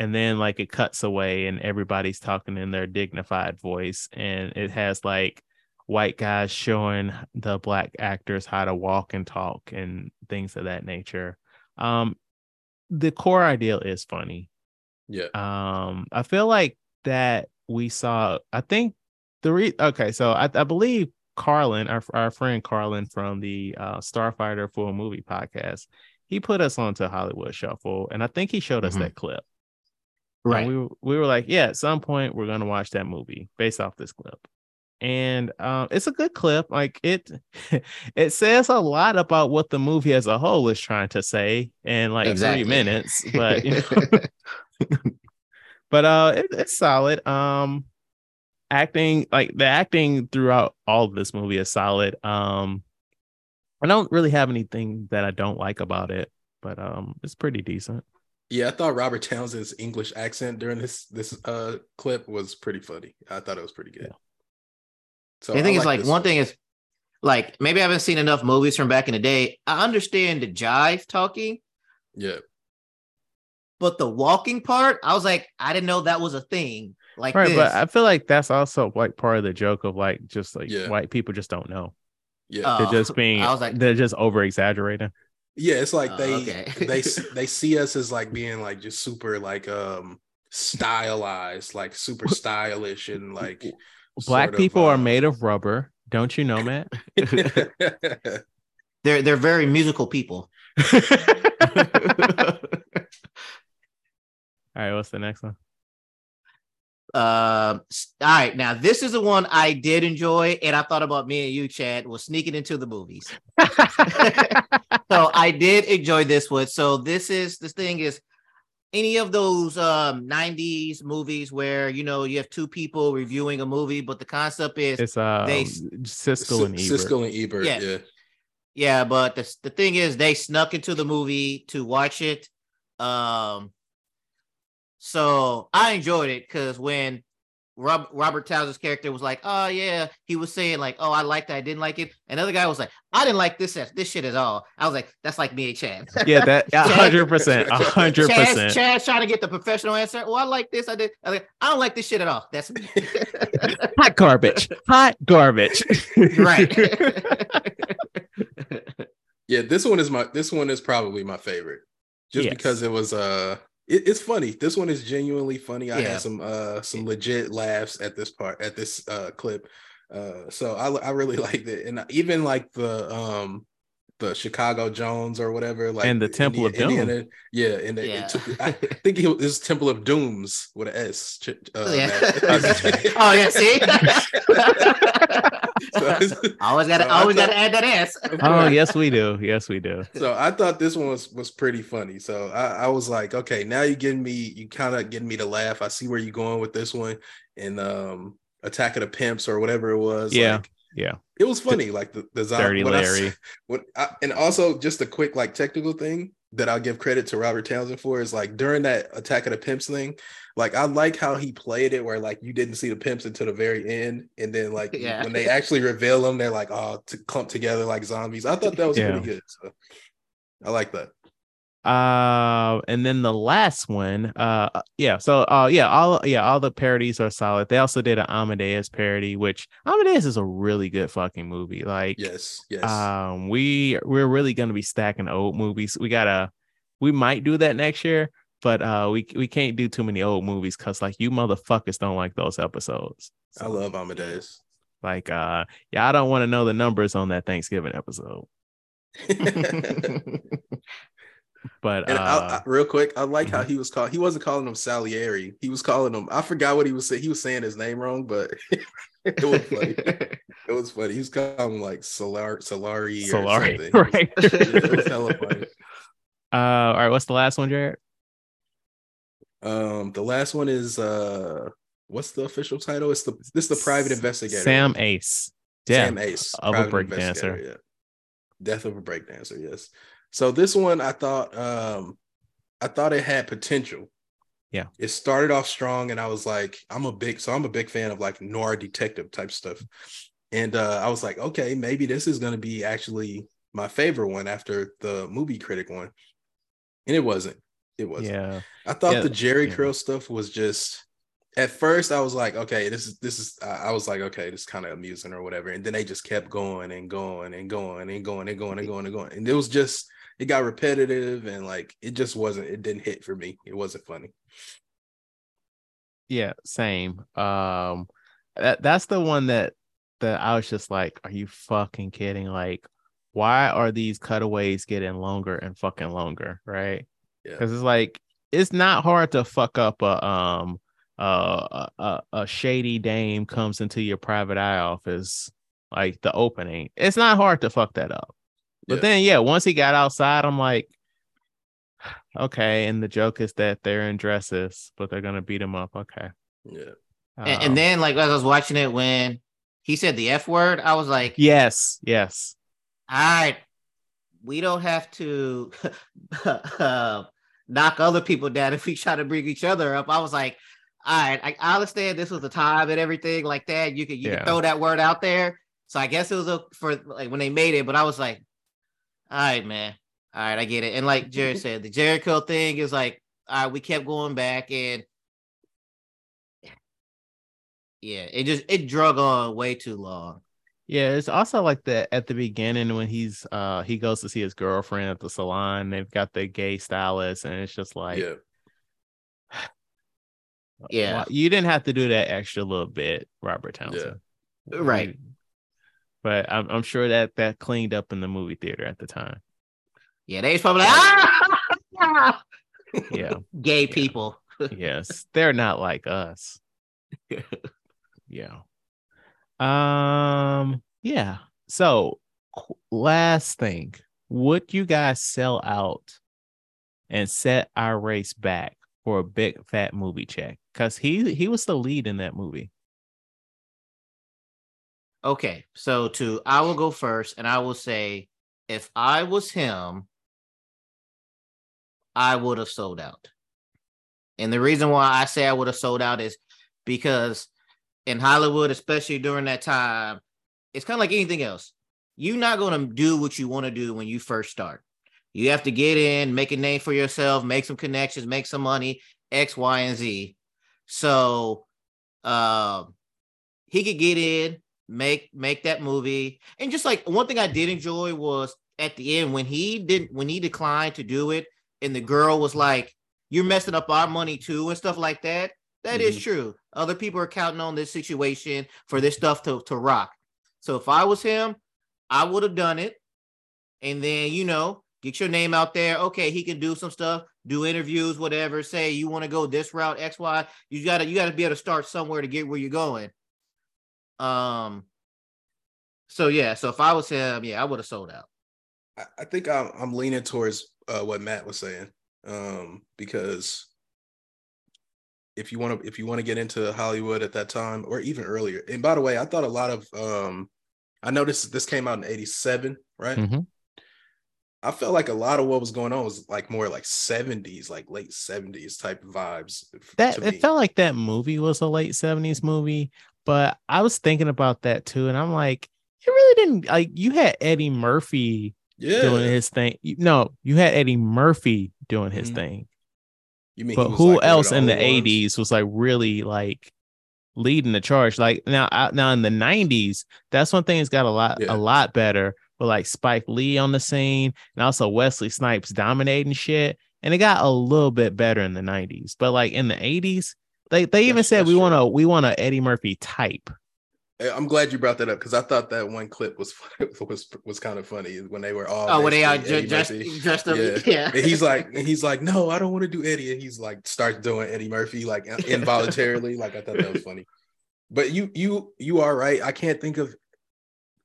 And then like it cuts away and everybody's talking in their dignified voice, and it has like white guys showing the black actors how to walk and talk and things of that nature. Um, the core idea is funny. Yeah. Um, I feel like that we saw, I think the re okay, so I, I believe Carlin, our our friend Carlin from the uh, Starfighter Full Movie podcast, he put us onto Hollywood Shuffle, and I think he showed us mm-hmm. that clip. Right. And we we were like, yeah, at some point we're gonna watch that movie based off this clip. And um, it's a good clip. Like it, it says a lot about what the movie as a whole is trying to say in like exactly. three minutes. But you know, but uh, it, it's solid. Um, acting like the acting throughout all of this movie is solid. Um, I don't really have anything that I don't like about it, but um, it's pretty decent. Yeah, I thought Robert Townsend's English accent during this this uh clip was pretty funny. I thought it was pretty good. Yeah. So I think I it's like, like one, one thing is like, maybe I haven't seen enough movies from back in the day. I understand the jive talking. Yeah. But the walking part, I was like, I didn't know that was a thing. Like, right, this. But I feel like that's also like part of the joke of like, just like yeah. white people just don't know. Yeah. Uh, they're just being, I was like, they're just over exaggerating. Yeah. It's like they, uh, okay. they, they see us as like being like just super like, um, stylized, like super stylish and like, Black people are made of rubber, don't you know, Matt? they're they're very musical people. All right, what's the next one? Uh, all right, now this is the one I did enjoy, and I thought about me and you, Chad, was sneaking into the movies. So I did enjoy this one. So this is this thing is. Any of those um, nineties movies where, you know, you have two people reviewing a movie, but the concept is it's, um, they Siskel and Ebert. Siskel and Ebert, yeah. Yeah, yeah but the, the thing is they snuck into the movie to watch it. Um, so I enjoyed it because when Rob, Robert Townsend's character was like, oh, yeah, he was saying like, oh, I liked it, I didn't like it. Another guy was like, I didn't like this this shit at all. I was like, that's like me and Chad. Yeah, that one hundred percent. one hundred percent. Chad, Chad trying to get the professional answer. Well, I like this. I did. I, like, I don't like this shit at all. That's me. Hot garbage. Hot garbage. Right. Yeah, this one is my. This one is probably my favorite, just yes. because it was uh it, it's funny. This one is genuinely funny. I yeah. had some uh some legit laughs at this part at this uh clip. Uh, so I I really liked it, and even like the um the Chicago Jones or whatever, like and the Temple Indiana, of Doom, Indiana, yeah, and the, yeah. It took, I think it was Temple of Dooms with an S. Uh, yeah. Oh yeah, see, so, always got to so always got to add that S. Oh yes, we do, yes we do. So I thought this one was was pretty funny. So I, I was like, okay, now you're getting me, you kind of getting me to laugh. I see where you're going with this one, and um. Attack of the Pimps or whatever it was. Yeah, like, yeah. It was funny, like the, the zombie. Dirty Larry. I, what I, and also just a quick like technical thing that I'll give credit to Robert Townsend for is like during that Attack of the Pimps thing, like I like how he played it where like you didn't see the pimps until the very end, and then like yeah. when they actually reveal them, they're like oh to clump together like zombies. I thought that was yeah. pretty good. So I like that. Uh, and then the last one, uh, yeah, so, uh, yeah, all, yeah, all the parodies are solid. They also did an Amadeus parody, which Amadeus is a really good fucking movie. Like, yes, yes. Um, we we're really gonna be stacking old movies. We gotta, we might do that next year, but uh, we we can't do too many old movies because like you motherfuckers don't like those episodes. So, I love Amadeus. Like, uh, yeah, I don't want to know the numbers on that Thanksgiving episode. But and uh, I, I, real quick, I like how he was called. He wasn't calling him Salieri. He was calling him. I forgot what he was saying. He was saying his name wrong, but it was funny. It was funny. He was calling him like Solar, Solari, Solari, or something. Right? It was, it was hella funny. Uh, all right, what's the last one, Jared? Um, the last one is uh, what's the official title? It's the this is the private investigator. Sam Ace. Yeah. Sam Ace of a breakdancer. Yeah. Death of a breakdancer. Yes. So this one, I thought, um, I thought it had potential. Yeah. It started off strong, and I was like, I'm a big, so I'm a big fan of like noir detective type stuff. And uh, I was like, okay, maybe this is going to be actually my favorite one after the movie critic one. And it wasn't. It wasn't. Yeah. I thought yeah. the Jerry yeah. Curl stuff was just, at first I was like, okay, this is, this is, I was like, okay, this is kind of amusing or whatever. And then they just kept going and going and going and going and going and going and going. And it was just, it got repetitive, and like, it just wasn't, it didn't hit for me. It wasn't funny. Yeah, same. Um, that that's the one that, that I was just like, are you fucking kidding? Like, why are these cutaways getting longer and fucking longer? Right. Yeah. Cause it's like, it's not hard to fuck up a, um, uh, a, a shady dame comes into your private eye office, like the opening. It's not hard to fuck that up. But yeah. then, yeah, once he got outside, I'm like, okay. And the joke is that they're in dresses, but they're going to beat him up. Okay. Yeah. Um, and, and then, like, as I was watching it, when he said the F word, I was like, yes, yes. All right. We don't have to uh, knock other people down if we try to bring each other up. I was like, all right, I, I understand this was the time and everything like that. You could you yeah. could throw that word out there. So I guess it was a, for like when they made it, but I was like, all right, man. All right, I get it. And like Jared said, the Jericho thing is like, all right, we kept going back, and yeah, it just it drug on way too long. Yeah, it's also like that at the beginning when he's uh he goes to see his girlfriend at the salon. They've got the gay stylist, and it's just like, yeah. Yeah, you didn't have to do that extra little bit, Robert Townsend. Yeah. Right. But I'm I'm sure that that cleaned up in the movie theater at the time. Yeah, they was probably like, ah! Yeah, gay yeah. people. Yes, they're not like us. Yeah. Um. Yeah. So, last thing, would you guys sell out and set our race back for a big fat movie check? Because he he was the lead in that movie. Okay, so to I will go first, and I will say, if I was him, I would have sold out. And the reason why I say I would have sold out is because in Hollywood, especially during that time, it's kind of like anything else. You're not going to do what you want to do when you first start. You have to get in, make a name for yourself, make some connections, make some money, X, Y, and Z. So uh, he could get in, make make that movie. And just like one thing I did enjoy was at the end when he didn't when he declined to do it, and the girl was like, "You're messing up our money too," and stuff like that. That mm-hmm. is true. Other people are counting on this situation for this stuff to, to rock. So if I was him, I would have done it. And then, you know, get your name out there. Okay, he can do some stuff, do interviews, whatever. Say you want to go this route, X, Y. You gotta, you gotta be able to start somewhere to get where you're going. Um. So yeah, so if I was him, yeah, I would have sold out. I, I think I'm, I'm leaning towards uh, what Matt was saying, um, because if you want to, if you want to get into Hollywood at that time or even earlier. And by the way, I thought a lot of, um, I noticed this came out in eighty-seven, right? Mm-hmm. I felt like a lot of what was going on was like more like seventies, like late seventies type vibes. That it felt like that movie was a late seventies movie, but I was thinking about that too, and I'm like, it really didn't. Like, you had Eddie Murphy yeah. doing his thing. No, you had Eddie Murphy doing his mm-hmm. thing. You mean? But who like else in the eighties was like really like leading the charge? Like now, now in the nineties, that's one thing that's got a lot, yeah. a lot better. With like Spike Lee on the scene, and also Wesley Snipes dominating shit, and it got a little bit better in the nineties. But like in the eighties, they they even that's, said that's we want to we want a Eddie Murphy type. I'm glad you brought that up, because I thought that one clip was was was kind of funny when they were all oh when they all dressed dressed up yeah. yeah. And he's like and he's like no, I don't want to do Eddie, and he's like starts doing Eddie Murphy like involuntarily. Like, I thought that was funny. But you you you are right. I can't think of.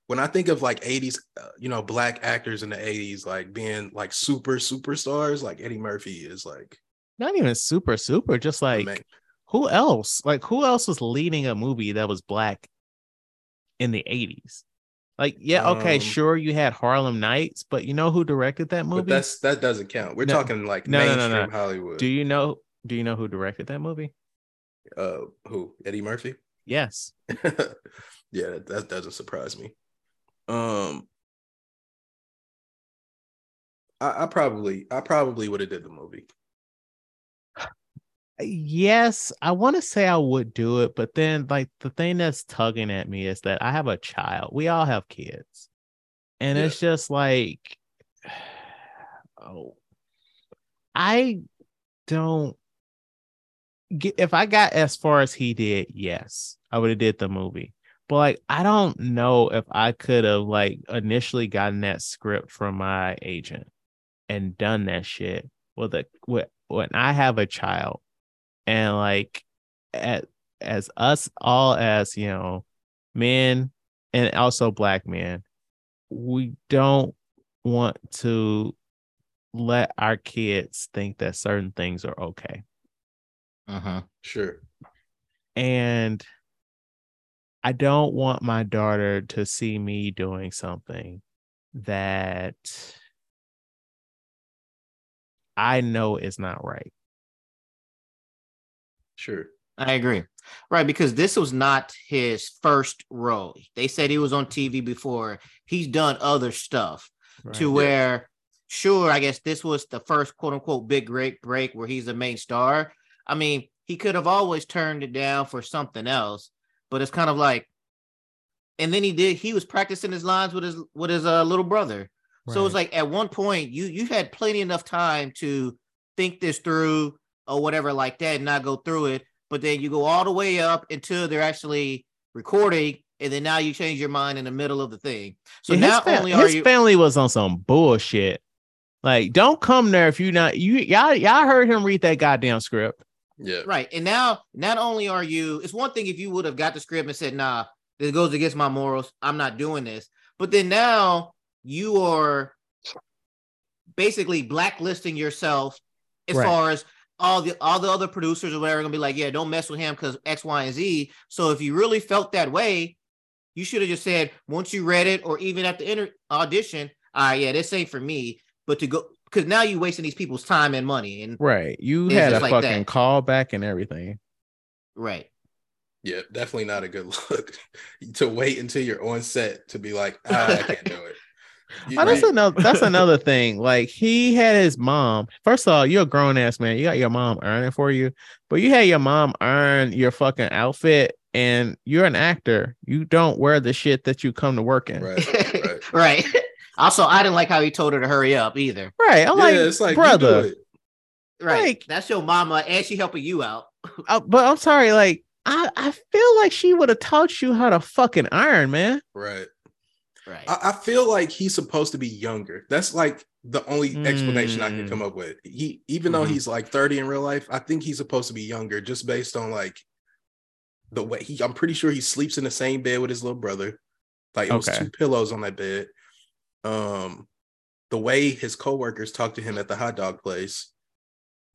When I think of like eighties, uh, you know, black actors in the eighties, like being like super superstars, like Eddie Murphy is like not even super super, just like man. who else? Like who else was leading a movie that was black in the eighties? Like, yeah, okay, um, sure, you had Harlem Nights, but you know who directed that movie? But that's that doesn't count. We're no, talking like no, mainstream no, no, no. Hollywood. Do you know? Do you know who directed that movie? Uh, who? Eddie Murphy? Yes. Yeah, that, that doesn't surprise me. Um, I, I probably, I probably would have did the movie. Yes, I want to say I would do it, but then like the thing that's tugging at me is that I have a child. We all have kids, and yeah. It's just like, oh, I don't get. If I got as far as he did, yes, I would have did the movie. But like, I don't know if I could have like initially gotten that script from my agent and done that shit with a with when I have a child. And like, at, as us all as, you know, men and also black men, we don't want to let our kids think that certain things are okay. Uh-huh. Sure. And I don't want my daughter to see me doing something that I know is not right. Sure. I agree. Right, because this was not his first role. They said he was on T V before. He's done other stuff right. to where, sure, I guess this was the first quote-unquote big break, break where he's the main star. I mean, he could have always turned it down for something else, but it's kind of like, and then he did, he was practicing his lines with his with his uh, little brother. Right. So it was like, at one point, you you had plenty enough time to think this through, or whatever like that, and not go through it. But then you go all the way up until they're actually recording, and then now you change your mind in the middle of the thing. So yeah, not fam- only are his you- family was on some bullshit. Like, don't come there if you're not you y'all y'all heard him read that goddamn script. Yeah. Right. And now not only are you, it's one thing if you would have got the script and said, nah, this goes against my morals, I'm not doing this. But then now you are basically blacklisting yourself as right. far as all the all the other producers or whatever are gonna be like, yeah, don't mess with him because X, Y, and Z. So if you really felt that way, you should have just said, once you read it, or even at the inter- audition, all right, yeah, this ain't for me. But to go, because now you're wasting these people's time and money. And right, you had a like fucking that. call back and everything. Right. Yeah, definitely not a good look to wait until you're on set to be like, ah, I can't do it. You, oh, that's right. another that's another thing. Like, he had his mom. First of all, you're a grown ass man. You got your mom earning for you, but you had your mom earn your fucking outfit, and you're an actor. You don't wear the shit that you come to work in. Right. Right. right. Also, I didn't like how he told her to hurry up either. Right. I'm yeah, like, it's like, brother. Right. Like, that's your mama, and she helping you out. uh, but I'm sorry, like I, I feel like she would have taught you how to fucking iron, man. Right. Right. I, I feel like he's supposed to be younger. That's like the only explanation mm. I can come up with. He, even mm. though he's like thirty in real life, I think he's supposed to be younger just based on like the way he, I'm pretty sure he sleeps in the same bed with his little brother. Like, it okay. was two pillows on that bed. Um, the way his coworkers talk to him at the hot dog place,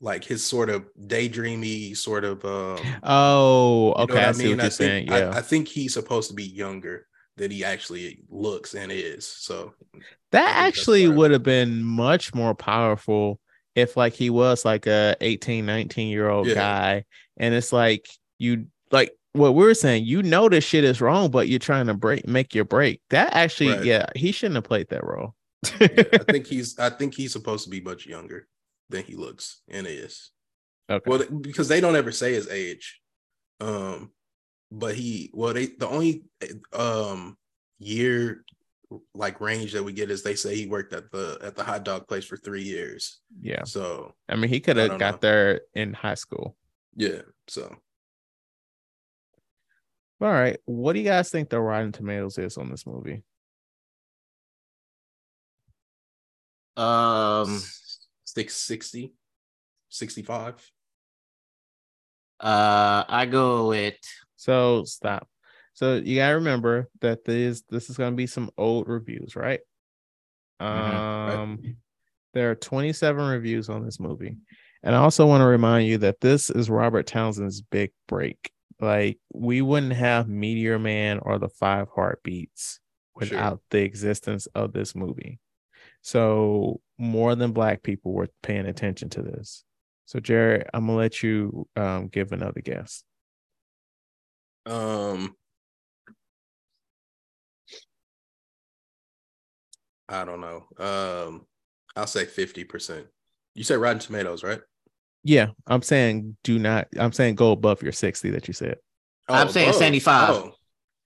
like his sort of daydreamy sort of. Um, oh, okay. You know I, I see mean? what you're I saying. Think, yeah. I, I think he's supposed to be younger that he actually looks and is. So that actually would have been much more powerful if like he was like a eighteen, nineteen year old yeah. guy. And it's like, you like what we were saying, you know, this shit is wrong, but you're trying to break, make your break. That actually, right. yeah, he shouldn't have played that role. yeah, I think he's, I think he's supposed to be much younger than he looks and is. Okay. Well, because they don't ever say his age. Um, But he, well, they the only um year like range that we get is they say he worked at the at the hot dog place for three years. Yeah. So I mean, he could have got know. there in high school. Yeah. So. All right. What do you guys think the Rotten Tomatoes is on this movie? Um, six sixty, sixty-five. Uh, I go with. So stop. So you gotta remember that this this is gonna be some old reviews, right? Mm-hmm. Um, right. There are twenty-seven reviews on this movie, and I also want to remind you that this is Robert Townsend's big break. Like, we wouldn't have Meteor Man or the Five Heartbeats without sure. the existence of this movie. So more than black people were paying attention to this. So, Jerry, I'm gonna let you um, give another guess. Um, I don't know. Um, I'll say fifty percent. You said Rotten Tomatoes, right? Yeah, I'm saying do not. I'm saying go above your sixty that you said. Oh, I'm saying above. seventy-five. Oh.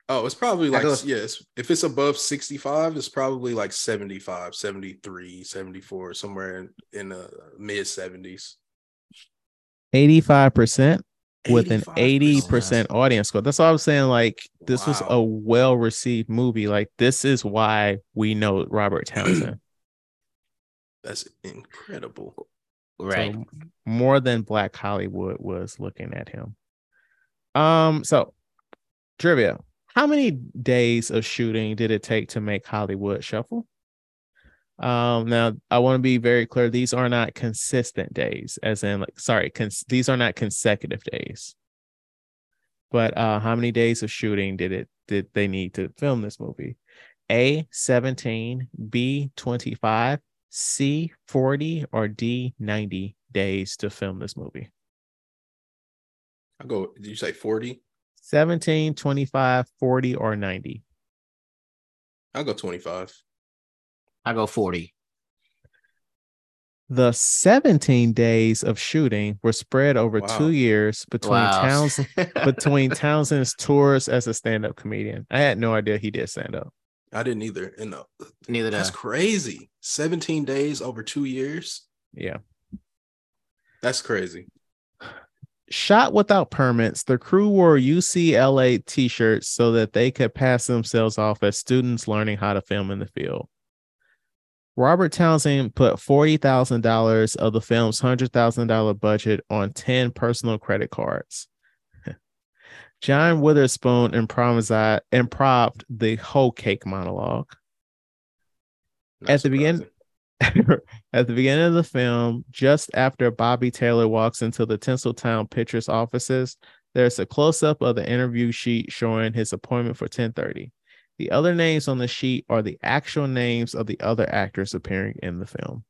Oh, it's probably like, yes, if it's above sixty-five, it's probably like seventy-five, seventy-three, seventy-four, somewhere in, in the mid seventies. eighty-five percent with an eighty percent audience score. That's all I'm saying. Like, this wow. was a well-received movie. Like, this is why we know Robert Townsend. That's incredible. Right. So, more than Black Hollywood was looking at him. Um. So, trivia. How many days of shooting did it take to make Hollywood Shuffle? Um, now, I want to be very clear. These are not consistent days, as in, like, sorry, cons- these are not consecutive days. But uh, how many days of shooting did it did they need to film this movie? A, seventeen, B, twenty-five, C, forty, or D, ninety days to film this movie? I'll go, did you say forty? seventeen, twenty-five, forty, or ninety? I'll go twenty-five. I'll go forty. The seventeen days of shooting were spread over wow. two years between, wow. Towns, between Townsend's tours as a stand-up comedian. I had no idea he did stand-up. I didn't either. And no, Neither did That's I. crazy. seventeen days over two years? Yeah. That's crazy. Shot without permits, the crew wore U C L A t-shirts so that they could pass themselves off as students learning how to film in the field. Robert Townsend put forty thousand dollars of the film's one hundred thousand dollars budget on ten personal credit cards. John Witherspoon improvised improv the whole cake monologue. Not At surprising. the beginning... At the beginning of the film, just after Bobby Taylor walks into the Tinseltown Pictures offices, there's a close-up of the interview sheet showing his appointment for ten thirty. The other names on the sheet are the actual names of the other actors appearing in the film.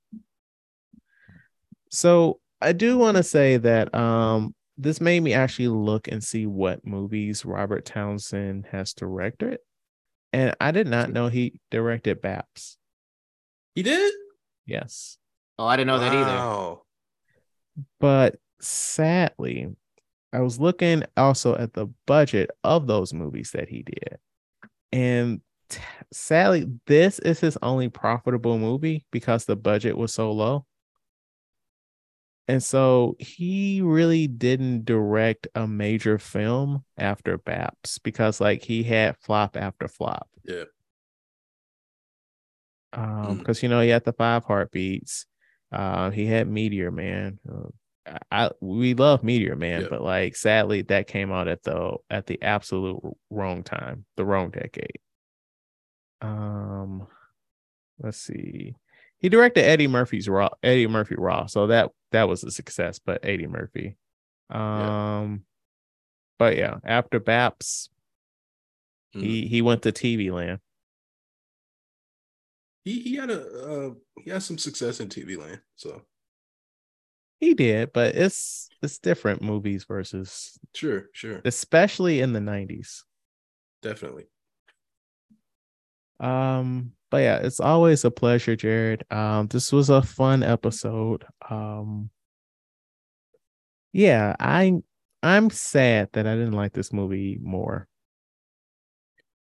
So I do want to say that um, this made me actually look and see what movies Robert Townsend has directed. And I did not know he directed BAPS. He did? Yes. Oh, I didn't know that wow. either. But sadly, I was looking also at the budget of those movies that he did. And t- sadly, this is his only profitable movie because the budget was so low. And so he really didn't direct a major film after BAPS because, like, he had flop after flop. Yeah. Um, because you know he had the Five Heartbeats, uh, he had Meteor Man. Uh, I we love Meteor Man, yeah. but like sadly that came out at the at the absolute wrong time, the wrong decade. Um, let's see, he directed Eddie Murphy's Raw, Eddie Murphy Raw, so that that was a success. But Eddie Murphy, um, yeah. but yeah, after BAPS, mm. he he went to T V Land. He he had a uh, he had some success in T V Land, so he did. But it's it's different movies versus sure sure, especially in the nineties, definitely. Um, but yeah, it's always a pleasure, Jared. Um, this was a fun episode. Um, yeah, I I'm sad that I didn't like this movie more.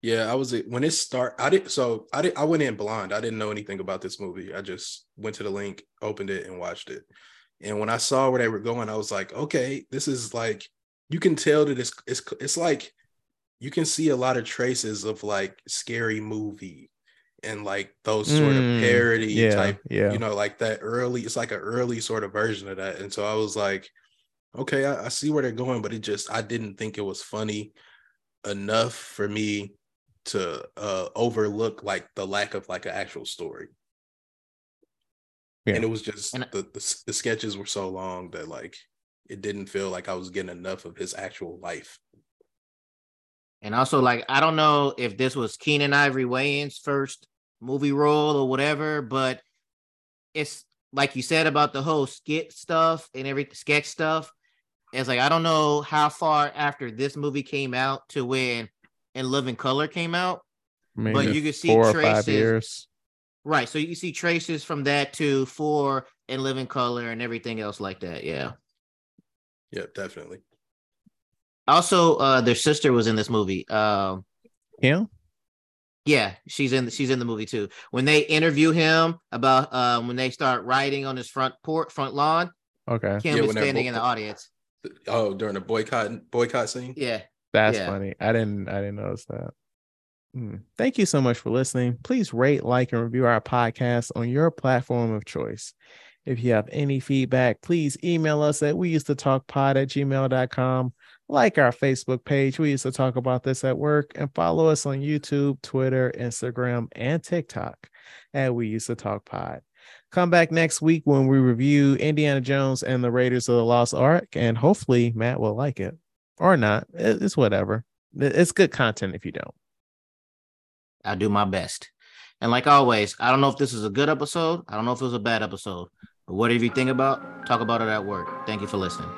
Yeah, I was when it started. I did so. I did. I went in blind. I didn't know anything about this movie. I just went to the link, opened it, and watched it. And when I saw where they were going, I was like, okay, this is like you can tell that it's it's it's like you can see a lot of traces of like Scary Movie and like those sort mm, of parody yeah, type. Yeah, you know, like that early. It's like an early sort of version of that. And so I was like, okay, I, I see where they're going, but it just I didn't think it was funny enough for me to uh overlook like the lack of like an actual story. Yeah. And it was just I, the, the the sketches were so long that like it didn't feel like I was getting enough of his actual life. And also, like, I don't know if this was Keenan Ivory Wayans' first movie role or whatever, but it's like you said about the whole skit stuff and every sketch stuff, it's like, I don't know how far after this movie came out to when And Love and Color came out. Maybe but you could see four traces. Or five years. Right. So you can see traces from that to For And Love and Color and everything else like that. Yeah. Yeah, definitely. Also, uh, their sister was in this movie. Um, yeah. Yeah, she's in. She's in the movie too. When they interview him about uh, when they start riding on his front port front lawn. Okay. Kim yeah, was standing bo- in the audience. Oh, during the boycott boycott scene. Yeah, that's yeah. funny. I didn't. I didn't notice that. Hmm. Thank you so much for listening. Please rate, like, and review our podcast on your platform of choice. If you have any feedback, please email us at we used to talk pod at gmail dot com. Like our Facebook page, We Used to Talk About This at Work, and follow us on YouTube, Twitter, Instagram, and TikTok at We Used to Talk Pod. Come back next week when we review Indiana Jones and the Raiders of the Lost Ark, and hopefully Matt will like it or not. It's whatever. It's good content if you don't. I'll do my best. And like always, I don't know if this is a good episode. I don't know if it was a bad episode. But whatever you think about, talk about it at work. Thank you for listening.